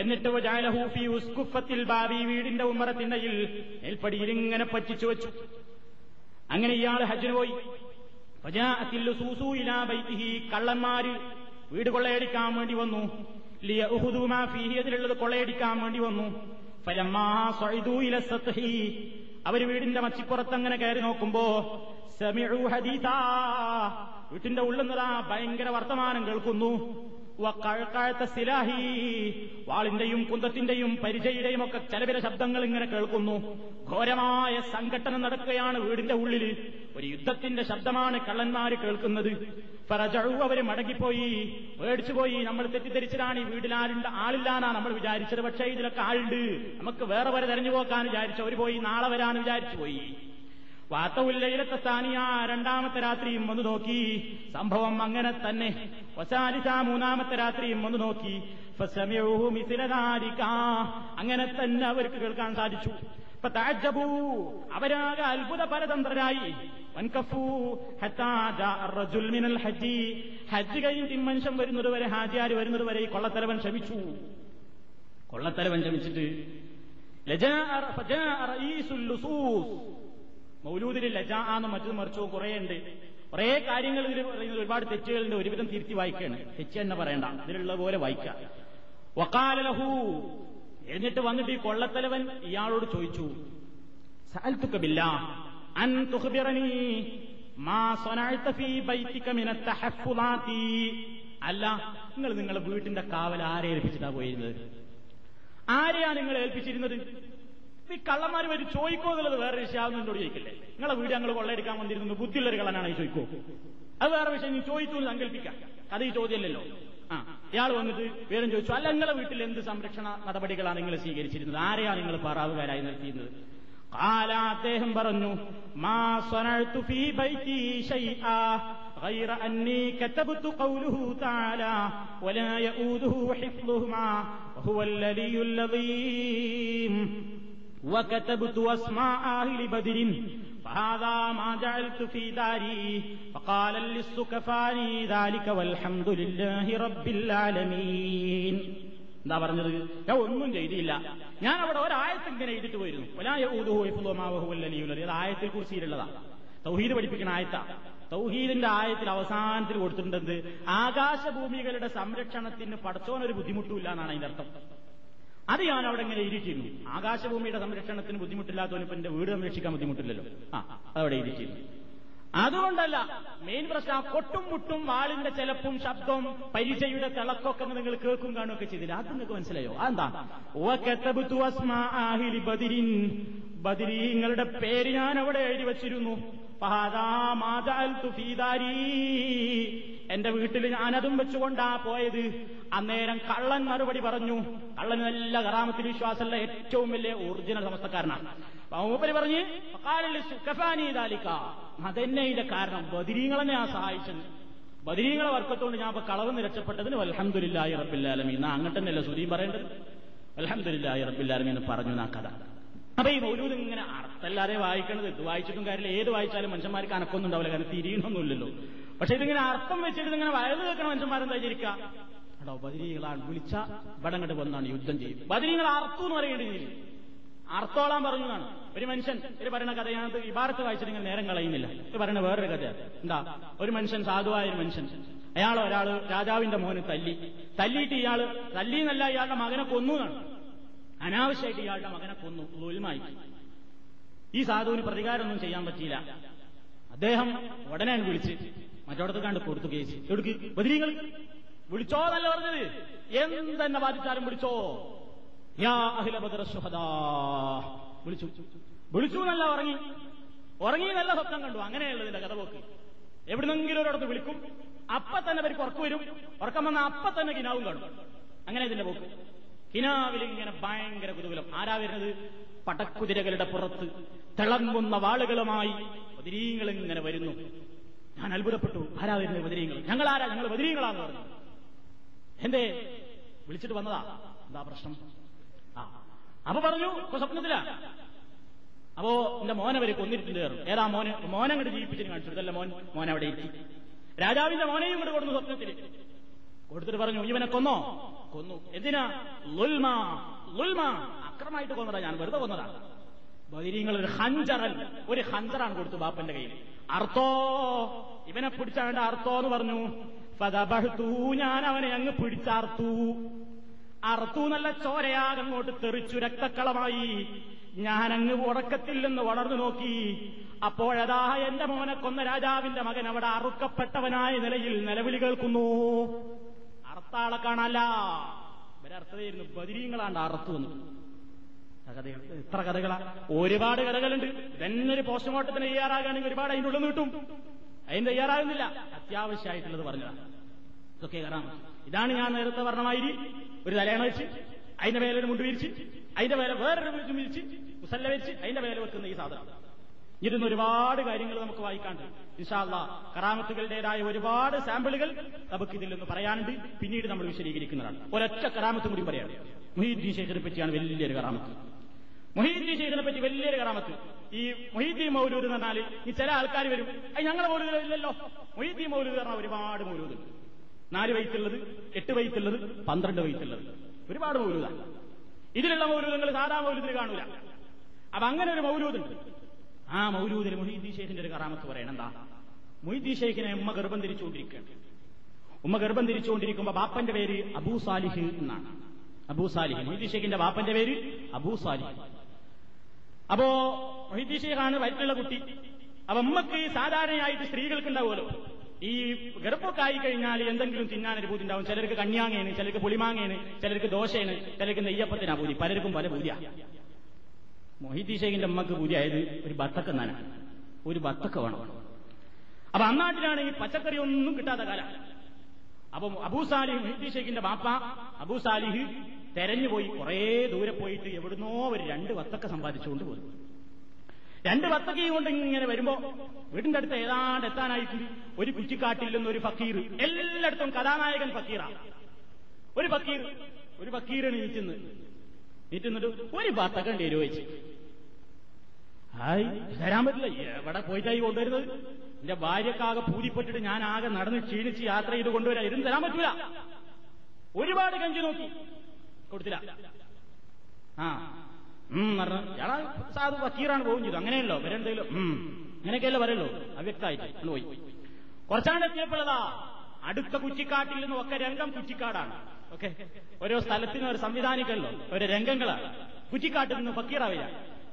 എന്നിട്ട് വജാലഹൂഫി ഉസ്കുഫത്തിൽ ബാബി വീടിന്റെ ഉമ്മറത്തിണ്ടയിൽ നെൽപ്പടിയിൽ ഇങ്ങനെ പറ്റിച്ചു വെച്ചു. അങ്ങനെ ഇയാൾ ഹജ്ജിന് പോയി. ഫജാഅത്തിൽ സൂസു ഇലാ ബൈതിഹി, കള്ളന്മാര് വീട് കൊള്ളയടിക്കാൻ വേണ്ടി വന്നു. ലിയഹുദു മാ ഫീഹി, അതിലുള്ളത് കൊള്ളയടിക്കാൻ വേണ്ടി വന്നു. ഫലമ്മാ സഅദു ഇല സത്ഹി, അവർ വീടിന്റെ മച്ചിപ്പുറത്ത് അങ്ങനെ കയറി നോക്കുമ്പോ സമീഉ ഹദീതാ, വീട്ടിന്റെ ഉള്ളുന്നതാ ഭയങ്കര വർത്തമാനം കേൾക്കുന്നു. വഖഴഖഅത സിലാഹി, വാളിന്റെയും കുന്തത്തിന്റെയും പരിചയുടെയും ഒക്കെ ചിലവിലെ ശബ്ദങ്ങൾ ഇങ്ങനെ കേൾക്കുന്നു. ഘോരമായ സംഘട്ടനം നടക്കുകയാണ് വീടിന്റെ ഉള്ളിൽ. ഒരു യുദ്ധത്തിന്റെ ശബ്ദമാണ് കള്ളന്മാര് കേൾക്കുന്നത്. ഫറജഉ, അവര് മടങ്ങിപ്പോയി, പേടിച്ചുപോയി. നമ്മൾ തെറ്റിദ്ധരിച്ചതാണ്, ഈ വീടിലാരുണ്ട്, ആളില്ലാന്നാ നമ്മൾ വിചാരിച്ചത്, പക്ഷേ ഇതിലൊക്കെ ആളുണ്ട്, നമുക്ക് വേറെ വരെ തെരഞ്ഞു പോക്കാൻ വിചാരിച്ചു അവര് പോയി, നാളെ വരാൻ വിചാരിച്ചു പോയി. വാത്തവുല്ലയിലത്തെ സാനിയ, രണ്ടാമത്തെ രാത്രിയും വന്നു നോക്കി, സംഭവം അങ്ങനെ തന്നെ. വസാലിസ, മൂന്നാമത്തെ രാത്രിയും വന്നു നോക്കി. ഫസമിഉഹു മിസ്ല ദാലിക, അങ്ങനെ തന്നെ അവർക്ക് കേൾക്കാൻ സാധിച്ചു. ഫതഅജ്ജബു, അവരാകെ അത്ഭുത പരതന്ത്രരായി. വൻകഫു ഹത്താ ജാ അർജുൽ മിനൽ ഹജ്ജി, ഹജ്ജ് കഴിഞ്ഞ് മനുഷ്യൻ വരുന്നതുവരെ, ഹാജിയാർ വരുന്നതുവരെ ഈ കൊള്ളത്തലവൻ ശ്രമിച്ചു. കൊള്ളത്തലവൻ ശ്രമിച്ചിട്ട് ലജാ ഫജാ റഈസുൽ ലുസൂസ്, മൗലൂദിൽ ലജാന്ന് മറ്റു മറിച്ചു കുറേയുണ്ട്, കുറേ കാര്യങ്ങൾ ഇതിൽ പറയുന്നത്, ഒരുപാട് തെറ്റുകളുണ്ട്, ഒരുവിധം തിരുത്തി വായിക്കുകയാണ്, തെറ്റ് തന്നെ പറയണ്ട, ഇതിലുള്ള പോലെ വായിക്കാം. വഖാല ലഹു, എന്നിട്ട് വന്നിട്ട് ഈ കൊള്ളത്തലവൻ ഇയാളോട് ചോദിച്ചു, സഅൽതുക ബില്ലാഹ് അൻ തുഖ്ബിറനീ മാ സനഅത ഫീ ബൈതിക മിന തഹഫുളാതി, അല്ല നിങ്ങൾ നിങ്ങളുടെ വീട്ടിന്റെ കാവൽ ആരെ ഏൽപ്പിച്ചിട്ടാ പോയിരുന്നത്, ആരെയാണ് നിങ്ങൾ ഏൽപ്പിച്ചിരുന്നത്? ഈ കള്ളന്മാർ വരും ചോദിക്കോ എന്നുള്ളത് വേറെ വിഷയം, എന്നോട് ചോദിക്കില്ലേ നിങ്ങളെ വീട് ഞങ്ങൾ കൊള്ളയടിക്കാൻ വന്നിരുന്നു, ബുദ്ധിയുള്ളൊരു കള്ളനാണ് ചോദിക്കോ, അത് വേറെ വിഷയം, നീ ചോദിച്ചു സങ്കല്പിക്കാം, അത് ഈ ചോദ്യമല്ലല്ലോ. ആ, ഇയാൾ വന്നിട്ട് വേറെ ചോദിച്ചു, അല്ല നിങ്ങളെ വീട്ടിൽ എന്ത് സംരക്ഷണ നടപടികളാണ് നിങ്ങൾ സ്വീകരിച്ചിരുന്നത്, ആരെയാണ് നിങ്ങൾ പറാവുകാരായി നിർത്തിയിരുന്നത്? ഖാല, അദ്ദേഹം പറഞ്ഞു, മാ സനഅതു ഫീ ബൈതി ശൈഅ ഗൈറ അന്നി കതബതു ഖൗലുഹു തആല വലാ യഊദുഹു ഹിഫ്ളുഹുമാ വഹുവൽ ലലിയുൽ അദീം وكتبت اسماء اهل بدر فهذا ما جعلت في داري فقال للسكفاني ذلك والحمد لله رب العالمين. എന്താ പറഞ്ഞത്? ഞാൻ ഒന്നും ചെയ്തില്ല, ഞാൻ അവിടെ ഒരായത്ത് ഇങ്ങനെ എഴുതിട്ട് പോയിരുന്നു. വലാ യഊദുഹു ഹിഫ്ളുഹു വഹുവൽ അലിയുൽ അദീം, ആയത്തിൽ കുർസിയിലുള്ളതാണ്, തൗഹീദ് പഠിപ്പിക്കുന്ന ആയത്താണ്. തൗഹീദിന്റെ ആയത്തിൽ അവസാനത്തിൽ കൊടുത്തിട്ടുണ്ട്, ആകാശഭൂമികളുടെ സംരക്ഷണത്തിന് പടച്ചോനൊരു ബുദ്ധിമുട്ടുമില്ല എന്നാണ് അതിന്റെ അർത്ഥം. അത് ഞാൻ അവിടെ ഇങ്ങനെ ഇരിക്കുന്നു, ആകാശഭൂമിയുടെ സംരക്ഷണത്തിന് ബുദ്ധിമുട്ടില്ലാത്തവന് ഇപ്പൊ എന്റെ വീട് സംരക്ഷിക്കാൻ ബുദ്ധിമുട്ടില്ലല്ലോ, ആ അതവിടെ ഇരിക്കുന്നു. അതുകൊണ്ടല്ല മെയിൻ പ്രശ്നം, കൊട്ടും മുട്ടും വാളിന്റെ ചെലപ്പും ശബ്ദവും പരിചയുടെ തിളക്കൊക്കെ നിങ്ങൾ കേൾക്കും കാണുകയൊക്കെ ചെയ്തില്ല, അത് നിങ്ങൾക്ക് മനസ്സിലായോ? അതെന്താ? ബദരീങ്ങളുടെ പേര് ഞാൻ അവിടെ എഴുതി വച്ചിരുന്നു. എന്റെ വീട്ടിൽ ഞാനതും വെച്ചുകൊണ്ടാ പോയത്. അന്നേരം കള്ളൻ മറുപടി പറഞ്ഞു. കള്ളൻ നല്ല കറാമത്തിൽ വിശ്വാസമുള്ള ഏറ്റവും വലിയ ഒറിജിനൽ സമസ്തക്കാരനാണ്. മൂപ്പര് പറഞ്ഞ് അതെന്നെ ഇതിന്റെ കാരണം, ബദരീങ്ങളെന്നെ ഞാൻ സഹായിച്ചത്, ബദരീങ്ങളെ വർക്കത്തോണ്ട് ഞാൻ ഇപ്പൊ കളവ് നിരക്ഷപ്പെട്ടതിന് അൽഹംദുലില്ലാഹി റബ്ബിൽ ആലമീൻ. അങ്ങട്ടന്നെയല്ലേ സുദീം പറയേണ്ടത്, അൽഹംദുലില്ലാഹി റബ്ബിൽ ആലമീൻ എന്ന് പറഞ്ഞു. ആ കഥ അപ്പൊ ഈ മൗലൂദ് ഇങ്ങനെ അർത്ഥല്ലാതെ വായിക്കണത്, ഇത് വായിച്ചിട്ടും കാര്യമില്ല, ഏത് വായിച്ചാലും മനുഷ്യന്മാർക്ക് അനക്കൊന്നും ഉണ്ടാവില്ല, കാരണം തിരിയണമൊന്നുമില്ലല്ലോ. പക്ഷെ ഇതിങ്ങനെ അർത്ഥം വെച്ചിട്ട് ഇങ്ങനെ വയത് കേൾക്കണ മനുഷ്യന്മാരെന്താ ചിരിക്കുക? അടോ ബദരീകളാണ് വിളിച്ച ഇവിടങ്ങോട്ട് വന്നാണ് യുദ്ധം ചെയ്യും, ബദരീങ്ങൾ അർത്ഥം എന്ന് പറയേണ്ടി അർത്ഥോളാൻ പറഞ്ഞതാണ്. ഒരു മനുഷ്യൻ ഒരു പറയുന്ന കഥ, ഞാനത് ഇബാറത്ത് വായിച്ചിട്ട് ഇങ്ങനെ നേരം കളയുന്നില്ല, ഇത് പറയുന്ന വേറൊരു കഥ. എന്താ? ഒരു മനുഷ്യൻ, സാധുവായ ഒരു മനുഷ്യൻ, അയാൾ രാജാവിന്റെ മോനെ തല്ലിയിട്ട് ഇയാൾ തല്ലിയെന്നല്ല ഇയാളുടെ മകനെ കൊന്നു എന്നാണ്, അനാവശ്യമായിട്ട് ഇയാളുടെ മകനെ കൊന്നു, ദുൽമായി. ഈ സാധുവിന് പ്രതികാരമൊന്നും ചെയ്യാൻ പറ്റിയില്ല. അദ്ദേഹം ഉടനെ വിളിച്ച് മറ്റോടത്ത് കണ്ട് കൊടുത്തു കേസ്. എടുക്ക് ബദരീങ്ങൾ വിളിച്ചോ എന്നല്ല പറഞ്ഞത്, എന്തെന്നെ ബാധിച്ചാലും വിളിച്ചോ, യാ അഹ്ല ബദർ ശുഹദാ, വിളിച്ചു വിളിച്ചു എന്നല്ല, ഉറങ്ങി ഉറങ്ങി നല്ല സ്വപ്നം കണ്ടു, അങ്ങനെയുള്ളതിന്റെ കഥ പോക്ക്. എവിടുന്നെങ്കിലും ഒരിടത്ത് വിളിക്കും, അപ്പൊ തന്നെ അവർക്ക് ഉറക്കം വരും, ഉറക്കം വന്ന അപ്പൊ തന്നെ കിനാവും കാണും, അങ്ങനെ ഇതിന്റെ പോക്ക്. കിനാവിലിങ്ങനെ ഭയങ്കര കുതൂഹലം. ആരാ വരുന്നത്? പടക്കുതിരകളുടെ പുറത്ത് തിളങ്ങുന്ന വാളുകളുമായി ബദരീങ്ങൾ ഇങ്ങനെ വരുന്നു. ഞാൻ അത്ഭുതപ്പെട്ടു, ആരാ വരുന്നത്? ബദരീങ്ങൾ. ഞങ്ങളാരാ? ഞങ്ങൾ ബദരീങ്ങളാന്ന് പറഞ്ഞു. എന്തേ വിളിച്ചിട്ട് വന്നതാ, എന്താ പ്രശ്നം? ആ അപ്പൊ പറഞ്ഞു സ്വപ്നത്തിലാ, അപ്പോ എന്റെ മോനവരെ കൊന്നിട്ടുണ്ട് കയറും. ഏതാ മോന്? മോനങ്ങോട്ട് ജീവിപ്പിച്ചിട്ട് കാണിച്ചു. മോൻ അവിടെ ഇരിക്കും. രാജാവിന്റെ മോനെയും ഇങ്ങോട്ട് കൊടുന്നു സ്വപ്നത്തിൽ. കൊടുത്തിട്ട് പറഞ്ഞു, ഇവനെ കൊന്നോ? കൊന്നു. എന്തിനാ? അക്രമായിട്ട് കൊന്നതാ, ഞാൻ വെറുതെ കൊന്നതാണ്. ബദരീങ്ങൾ ഒരു ഹഞ്ചറാണ് കൊടുത്തു ബാപ്പന്റെ കയ്യിൽ. അർത്തോ, ഇവനെ പിടിച്ചാണ്ട് അർത്തോ എന്ന് പറഞ്ഞു. ഫദബഹ്തു, ഞാൻ അവനെ അങ്ങ് പിടിച്ചാർത്തു. അർത്തു നല്ല ചോരയാകങ്ങോട്ട് തെറിച്ചു, രക്തക്കളമായി. ഞാനങ്ങ് ഉറക്കത്തിൽ നിന്ന് വളർന്നു നോക്കി. അപ്പോഴതാ എന്റെ മോനെ കൊന്ന രാജാവിന്റെ മകൻ അവിടെ അറുക്കപ്പെട്ടവനായ നിലയിൽ നിലവിളി കേൾക്കുന്നു. അർത്താളെ കാണാല്ല, ഇവരർത്ഥതയായിരുന്നു. ബദരീങ്ങളാണ്ട് അർത്തു വന്നു. ഇത്ര കഥകളാ, ഒരുപാട് കഥകളുണ്ട്. ഇതന്നൊരു പോസ്റ്റ്മോർട്ടത്തിന് തയ്യാറാകാണെങ്കിൽ ഒരുപാട് അതിൻ്റെ ഉള്ളിൽ കിട്ടും. അതിന് തയ്യാറാകുന്നില്ല, അത്യാവശ്യമായിട്ടുള്ളത് പറഞ്ഞതാണ്. ഇതൊക്കെ കാരണം ഇതാണ് ഞാൻ നേരത്തെ പറഞ്ഞമാതിരി ഒരു തലയണ വെച്ച് അതിന്റെ മേലെ ഒരു മുണ്ട് വിരിച്ച് അതിന്റെ മേലെ വേറൊരു വിരിച്ച് മുസല്ല വിരിച്ച് അതിന്റെ മേലെ വെക്കുന്ന ഈ സാധനം. ഇരുന്ന് ഒരുപാട് കാര്യങ്ങൾ നമുക്ക് വായിക്കാണ്ട് ഇൻഷാ അല്ലാഹ് കറാമത്തുകളുടേതായ ഒരുപാട് സാമ്പിളുകൾ നമുക്ക് ഇതിൽ നിന്ന് പറയാനുണ്ട്. പിന്നീട് നമ്മൾ വിശദീകരിക്കുന്നതാണ്. ഒരൊറ്റ കറാമത്തും കൂടി പറയാം. മുഹീദ്ദീൻ ശൈഖിനെ പറ്റിയാണ് വലിയൊരു കറാമത്ത്. മുഹീദ്ദീൻ ശൈഖിനെ പറ്റി വലിയൊരു കറാമത്ത്. ഈ മുഹീദ്ദീൻ മൗലൂദ് എന്ന് പറഞ്ഞാൽ ഈ ചില ആൾക്കാർ വരും, അത് ഞങ്ങളുടെ മൗലൂദ് ഇല്ലല്ലോ. മുഹീദ്ദീൻ മൗലൂദ് പറഞ്ഞാൽ ഒരുപാട് മൗലൂദ്, 4 വയസ്സുള്ളത്, 8 വയസ്സുള്ളത്, 12 വയസ്സുള്ളത്, ഒരുപാട് മൗലൂദാണ്. ഇതിലുള്ള മൗലൂദങ്ങൾ സാധാ മൗലൂദിന് കാണൂല. അപ്പൊ അങ്ങനെ ഒരു മൗലൂദുണ്ട്. ആ മൗലൂദിന് മുഹീദ്ദീൻ ശൈഖിന്റെ ഒരു കറാമത്ത് പറയണം. എന്താ? മുഹീദ്ദീൻ ശൈഖിനെ ഉമ്മ ഗർഭം തിരിച്ചുകൊണ്ടിരിക്കുകയാണ്. ഉമ്മ ഗർഭം തിരിച്ചുകൊണ്ടിരിക്കുമ്പോ ബാപ്പന്റെ പേര് അബൂ സാലിഹ് എന്നാണ്. അബൂ സാലിഹ്, മുഹീദ്ദീൻ ശൈഖിന്റെ ബാപ്പന്റെ പേര് അബൂ സാലിഹ്. അപ്പോ മുഹീദ്ദീൻ ശൈഖാണ് വയറ്റിലുള്ള കുട്ടി. അപ്പൊ ഉമ്മക്ക് സാധാരണയായിട്ട് സ്ത്രീകൾക്ക് ഉണ്ടാവുമല്ലോ, ഈ ഗർഭമൊക്കായി കഴിഞ്ഞാൽ എന്തെങ്കിലും തിന്നാനൊരു പൂതി ഉണ്ടാവും. ചിലർക്ക് കണ്യാങ്ങയാണ്, ചിലർക്ക് പുളിമാങ്ങയാണ്, ചിലർക്ക് ദോശയാണ്, ചിലർക്ക് നെയ്യപ്പത്തിനാ പൂതി. പലർക്കും പല പൂതിയാണ്. മുഹീദ്ദീൻ ശൈഖിന്റെ അമ്മക്ക് പൂതിയായത് ഒരു ബത്തക്ക എന്നാണ്. ഒരു ബത്തക്ക വേണം. അപ്പൊ അന്നാട്ടിലാണ് ഈ പച്ചക്കറി ഒന്നും കിട്ടാത്ത കാലം. അപ്പൊ അബൂ സാലിഹ്, മുഹീദ്ദീൻ ശൈഖിന്റെ ബാപ്പ അബൂ സാലിഹ് തെരഞ്ഞുപോയി, കുറേ ദൂരെ പോയിട്ട് എവിടുന്നോ ഒരു 2 വത്തക്ക സമ്പാദിച്ചുകൊണ്ട് പോയി. 2 വത്തക്കയും കൊണ്ട് ഇങ്ങനെ വരുമ്പോ വീടിന്റെ അടുത്ത് ഏതാണ്ട് എത്താനായിട്ട് ഒരു കുറ്റിക്കാട്ടിൽ നിന്ന് ഒരു ഫക്കീർ, എല്ലായിടത്തും കഥാനായകൻ ഫക്കീറാണ്, ഒരു ഫക്കീർ നീറ്റുന്നിട്ട് ഒരു വത്തക്ക കണ്ടു വെച്ച്, ഹായ് തരാൻ പറ്റില്ല, എവിടെ പോയിട്ടായി കൊണ്ടുവരുന്നത്? എന്റെ ഭാര്യക്കാകെ പൂരിപ്പെട്ടിട്ട് ഞാൻ ആകെ നടന്ന് ക്ഷീണിച്ച് യാത്ര ചെയ്ത് കൊണ്ടുവരാ, ഇരുന്ന് തരാൻ പറ്റൂല. ഒരുപാട് കഞ്ചി നോക്കി, കൊടുത്തില്ല. ആ പറഞ്ഞാ സാധു വക്കീറാണ് പോകും ചെയ്തു. അങ്ങനെയല്ലോ വരണ്ടെങ്കിലോ, അങ്ങനെയൊക്കെയല്ലോ വരല്ലോ, അവ്യക്തമായിട്ട് പോയി. കുറച്ചാണ്ട് എത്തിയപ്പോഴതാ അടുത്ത കുറ്റിക്കാട്ടിൽ നിന്ന്, ഒക്കെ രംഗം കുറ്റിക്കാടാണ്, ഓക്കെ, ഓരോ സ്ഥലത്തിനും ഒരു സംവിധാനിക്കല്ലോ ഓരോ രംഗങ്ങളാണ്. കുറ്റിക്കാട്ടിൽ നിന്ന് ഫക്കീറാവില്ല,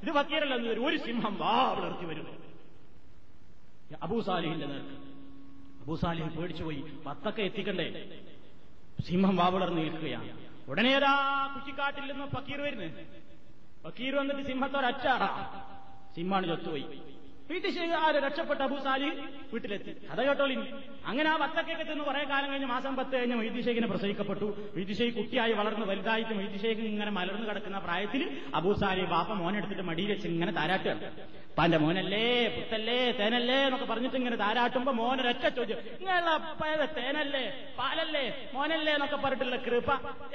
ഇത് ഫക്കീറല്ലെന്ന് വരും. ഒരു സിംഹം വാ വളർത്തി വരും അബൂ സാലിഹിന്റെ നേർക്ക്. അബൂ സാലിഹ് പേടിച്ചുപോയി, പത്തൊക്കെ എത്തിക്കണ്ടേ. സിംഹം വാ വളർന്ന് നിൽക്കുകയാണ്. ഉടനേതാ കുറ്റിക്കാട്ടിൽ നിന്ന് ഫക്കീർ വരുന്നത്. ഫക്കീർ വന്നിട്ട് സിംഹത്തോരച്ചാറാ. സിംഹമാണ് ചത്തുപോയി. വീട്ടിൽ ആര് രക്ഷപ്പെട്ട അബൂ സാലിഹ് വീട്ടിലെത്തി. കഥ കേട്ടോളി. അങ്ങനെ ആ വത്തക്കൊക്കെ ചെന്ന് കുറെ കാലം കഴിഞ്ഞ് മാസം 10 കഴിഞ്ഞ് മുഹീദ്ദീൻ ശൈഖിനെ പ്രസവിക്കപ്പെട്ടു. മുഹീദ്ദീൻ ശൈഖ് കുട്ടിയായി വളർന്ന് വലുതായിട്ട് മുഹീദ്ദീൻ ശൈഖ് ഇങ്ങനെ മലർന്നു കിടക്കുന്ന പ്രായത്തിൽ അബൂ സാലിഹ് ബാപ്പ മോനെടുത്തിട്ട് മടിയിൽ വെച്ച് ഇങ്ങനെ താരാട്ടുകയാണ്. അപ്പാന്റെ മോനല്ലേ, പുത്തല്ലേ, തേനല്ലേ എന്നൊക്കെ പറഞ്ഞിട്ട് ഇങ്ങനെ താരാട്ടുമ്പോ മോനൊരൊറ്റ ചോദ്യം, ഇങ്ങനെയുള്ള അപ്പ തേനല്ലേ, പാലല്ലേ, മോനല്ലേ എന്നൊക്കെ പറഞ്ഞിട്ടുള്ള കൃപ.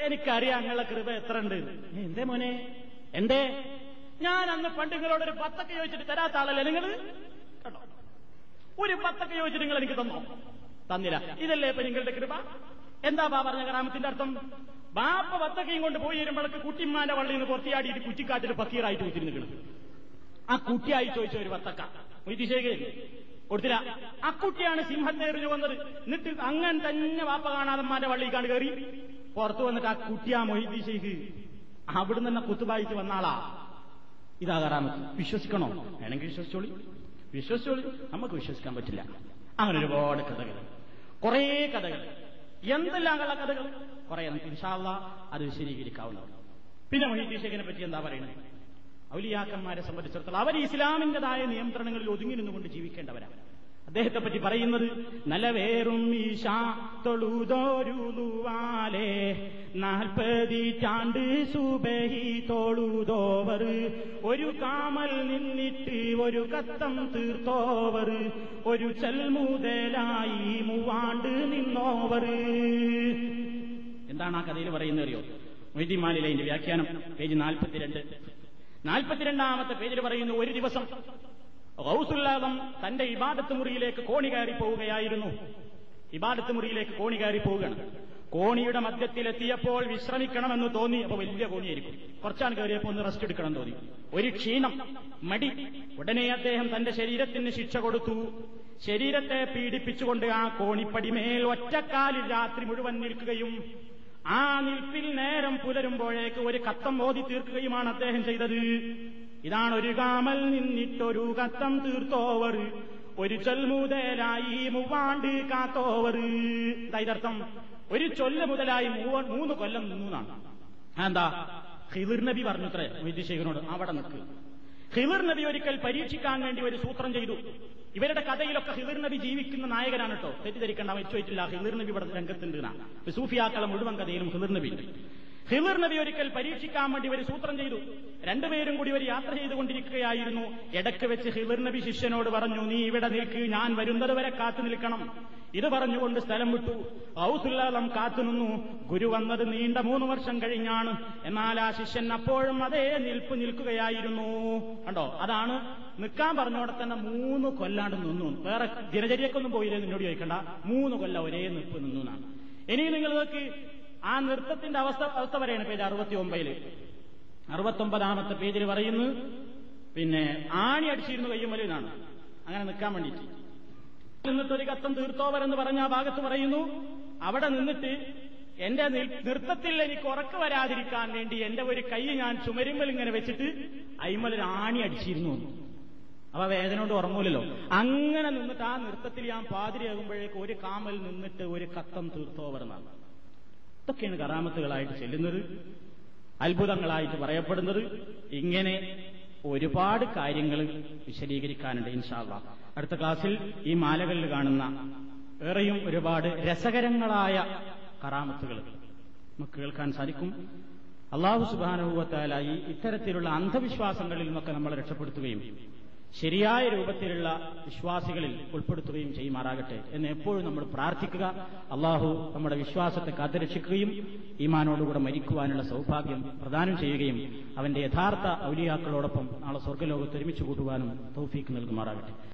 എനിക്കറിയാം അങ്ങനെയുള്ള കൃപ എത്ര ഉണ്ട്. എന്തേ മോനെ, എന്തേ? ഞാൻ അന്ന് പണ്ട് നിങ്ങളോടൊരു പത്തൊക്കെ ചോദിച്ചിട്ട് തരാത്ത ആളല്ലേ നിങ്ങൾ? കേട്ടോ, ഒരു പത്തൊക്കെ ചോദിച്ചിട്ട് നിങ്ങൾ എനിക്ക് തന്നോ? തന്നില്ല. ഇതല്ലേ ഇപ്പൊ നിങ്ങളുടെ കൃപ? എന്താ ബാ പറഞ്ഞ കറാമത്തിന്റെ അർത്ഥം? ബാപ്പ പത്തൊക്കെയും കൊണ്ട് പോയി വരുമ്പോഴേക്ക് കുട്ടിമാന്റെ വള്ളിയിൽ നിന്ന് പൊത്തിയാടിയിട്ട് കുറ്റിക്കാട്ടിൽ ഫക്കീറായിട്ട് കുത്തിരുന്നു. ആ കുട്ടിയായി ചോദിച്ച ഒരു പത്തൊക്ക മുഹീദ്ദീൻ ശൈഖ് കൊടുത്തില്ല. ആ കുട്ടിയാണ് സിംഹത്തെ എറിഞ്ഞു വന്നത്. എന്നിട്ട് അങ്ങനെ തന്നെ ബാപ്പ കാണാതമ്മാന്റെ വള്ളിക്കാണ് കയറി. പുറത്തു വന്നിട്ട് ആ കുട്ടിയാ മുഹീദ്ദീൻ ശൈഖ് അവിടുന്ന് തന്നെ കുത്തുബായിച്ച് വന്ന ആളാ. ഇതാ കറാമത്ത്. വിശ്വസിക്കണോ? വേണമെങ്കിൽ വിശ്വസിച്ചോളി. നമുക്ക് വിശ്വസിക്കാൻ പറ്റില്ല. അങ്ങനെ ഒരുപാട് കഥകൾ, കുറേ കഥകൾ, എന്തെല്ലാം കള്ള കഥകൾ കുറെ. ഇൻഷാ അല്ലാഹ് അത് വിശദീകരിക്കാവുന്നതാണ്. പിന്നെ മുഹീദ്ദീൻ ശൈഖിനെ പറ്റി എന്താ പറയുന്നത്? ഔലിയാക്കന്മാരെ സംബന്ധിച്ചിടത്തോളം അവർ ഇസ്ലാമിന്റേതായ നിയന്ത്രണങ്ങളിൽ ഒതുങ്ങി നിന്നുകൊണ്ട് ജീവിക്കേണ്ടവരാണ്. അദ്ദേഹത്തെ പറ്റി പറയുന്നത്, നലവേറും ഈശാ തൊഴുതോരുവാലേ 40 ചാണ്ട് സുബഹി തൊഴുതോവർ ഒരു കാമൽ നിന്നിട്ട് ഒരു കത്തം തീർത്തോവർ ഒരു ചൽമുതലായി മൂവാണ്ട് നിന്നോവർ. എന്താണ് ആ കഥയിൽ പറയുന്നത് അറിയോ? മൊയ്തിമാലിലെ അതിന്റെ വ്യാഖ്യാനം പേജ് 42. 42ാമത്തെ പേജിൽ പറയുന്നു, ഒരു ദിവസം ഗൗസുൽ ആദം തന്റെ ഇബാദത്ത് മുറിയിലേക്ക് കോണി കയറി പോവുകയായിരുന്നു. ഇബാദത്ത് മുറിയിലേക്ക് കോണി കയറി പോവുകയാണ്. കോണിയുടെ മധ്യത്തിലെത്തിയപ്പോൾ വിശ്രമിക്കണമെന്ന് തോന്നി. അപ്പൊ വലിയ കോണിയായിരിക്കും, കുറച്ചാണ് കയറിയപ്പോൾ ഒന്ന് റെസ്റ്റ് എടുക്കണം തോന്നി. ഒരു ക്ഷീണം, മടി. ഉടനെ അദ്ദേഹം തന്റെ ശരീരത്തിന് ശിക്ഷ കൊടുത്തു. ശരീരത്തെ പീഡിപ്പിച്ചുകൊണ്ട് ആ കോണിപ്പടിമേൽ ഒറ്റക്കാലിൽ രാത്രി മുഴുവൻ നിൽക്കുകയും ആ നിൽപ്പിൽ നേരം പുലരുമ്പോഴേക്ക് ഒരു കത്തം ഓതി തീർക്കുകയുമാണ് അദ്ദേഹം ചെയ്തത്. ഇതാണ് ഒരു കാമൽ നിന്നിട്ടൊരു കത്തം തീർത്തോവർ, ഒരു ചൊൽമുതലായി മൂവാണ്ട് കാത്തോവർ. ഇതായതർത്ഥം. ഒരു ചൊല്ല് മുതലായി 3 കൊല്ലം നിന്നാണ്. എന്താ ഖിളിർ നബി പറഞ്ഞത്രേ മൊയ്‌ദീൻ ശൈഖിനോട്, അവിടെ നിൽക്ക്. ഖിളിർ നബി ഒരിക്കൽ പരീക്ഷിക്കാൻ വേണ്ടി ഒരു സൂത്രം ചെയ്തു. ഇവരുടെ കഥയിലൊക്കെ ഖിളിർ നബി ജീവിക്കുന്ന നായകനാണ് കേട്ടോ, തെറ്റിദ്ധരിക്കണ്ട. വെച്ചുപോയിട്ടില്ല, ഖിളിർ നബി ഇവിടെ രംഗത്തുണ്ട്. സൂഫിയാക്കളെ മുഴുവൻ കഥയിലും ഖിളിർ നബി ഉണ്ട്. ഖിളിർ നബി ഒരിക്കൽ പരീക്ഷിക്കാൻ വേണ്ടി ഒരു സൂത്രം ചെയ്തു. രണ്ടുപേരും കൂടി ഒരു യാത്ര ചെയ്തുകൊണ്ടിരിക്കുകയായിരുന്നു. ഇടയ്ക്ക് വെച്ച് ഖിളിർ നബി ശിഷ്യനോട് പറഞ്ഞു, നീ ഇവിടെ നിൽക്ക്, ഞാൻ വരുന്നത് വരെ കാത്തു നിൽക്കണം. ഇത് പറഞ്ഞുകൊണ്ട് സ്ഥലം വിട്ടു. ഔസുല്ലാലം കാത്തുനിന്നു. ഗുരു വന്നത് നീണ്ട 3 വർഷം കഴിഞ്ഞാണ്. എന്നാൽ ആ ശിഷ്യൻ അപ്പോഴും അതേ നിൽപ്പ് നിൽക്കുകയായിരുന്നു. കണ്ടോ, അതാണ് നിൽക്കാൻ പറഞ്ഞോടെ തന്നെ 3 കൊല്ലാണ്ട് നിന്നു. വേറെ ദിനചര്യക്കൊന്നും പോയില്ലേ, നിന്നോട് ചോദിക്കണ്ട. 3 കൊല്ലം ഒരേ നിൽപ്പ് നിന്നു എന്നാണ്. ഇനി നിങ്ങൾക്ക് ആ നൃത്തത്തിന്റെ അവസ്ഥ വരെയാണ്. പേജ് 69 69 പേജിൽ പറയുന്നു, പിന്നെ ആണി അടിച്ചിരുന്നു കയ്യുമല എന്നാണ്, അങ്ങനെ നിൽക്കാൻ വേണ്ടിയിട്ട്. നിന്നിട്ട് ഒരു കത്തം തീർത്തോവരെന്ന് പറഞ്ഞ ആ ഭാഗത്ത് പറയുന്നു, അവിടെ നിന്നിട്ട് എന്റെ നൃത്തത്തിൽ എനിക്ക് ഉറക്ക വരാതിരിക്കാൻ വേണ്ടി എന്റെ ഒരു കൈ ഞാൻ ചുമരുമ്പൽ ഇങ്ങനെ വെച്ചിട്ട് അയ്മലൊരു ആണി അടിച്ചിരുന്നു. അപ്പൊ വേദന കൊണ്ട് ഉറങ്ങൂലല്ലോ. അങ്ങനെ നിന്നിട്ട് ആ നൃത്തത്തിൽ ഞാൻ പാതിരിയാകുമ്പോഴേക്ക് ഒരു കാമൽ നിന്നിട്ട് ഒരു കത്തം തീർത്തോവർ എന്നാണ്. ഇതൊക്കെയാണ് കറാമത്തുകളായിട്ട് ചെല്ലുന്നത്, അത്ഭുതങ്ങളായിട്ട് പറയപ്പെടുന്നത്. ഇങ്ങനെ ഒരുപാട് കാര്യങ്ങൾ വിശദീകരിക്കാനുണ്ട് ഇൻഷാ അല്ലാഹ്. അടുത്ത ക്ലാസ്സിൽ ഈ മാലകളിൽ കാണുന്ന വേറെയും ഒരുപാട് രസകരങ്ങളായ കറാമത്തുകൾ നമുക്ക് കേൾക്കാൻ സാധിക്കും. അല്ലാഹു സുബ്ഹാനഹു വ തആല ഇത്തരത്തിലുള്ള അന്ധവിശ്വാസങ്ങളിൽ നിന്നൊക്കെ നമ്മളെ രക്ഷപ്പെടുത്തുകയും ശരിയായ രൂപത്തിലുള്ള വിശ്വാസികളിൽ ഉൾപ്പെടുത്തുകയും ചെയ്യുമാറാകട്ടെ എന്ന് എപ്പോഴും നമ്മൾ പ്രാർത്ഥിക്കുക. അള്ളാഹു നമ്മുടെ വിശ്വാസത്തെ കാത്തുരക്ഷിക്കുകയും ഈമാനോടുകൂടെ മരിക്കുവാനുള്ള സൗഭാഗ്യം പ്രദാനം ചെയ്യുകയും അവന്റെ യഥാർത്ഥ ഔലിയാക്കളോടൊപ്പം നാളെ സ്വർഗ്ഗലോകത്ത് ഒരുമിച്ച് കൂട്ടുവാനും തൗഫീക്ക് നൽകുമാറാകട്ടെ.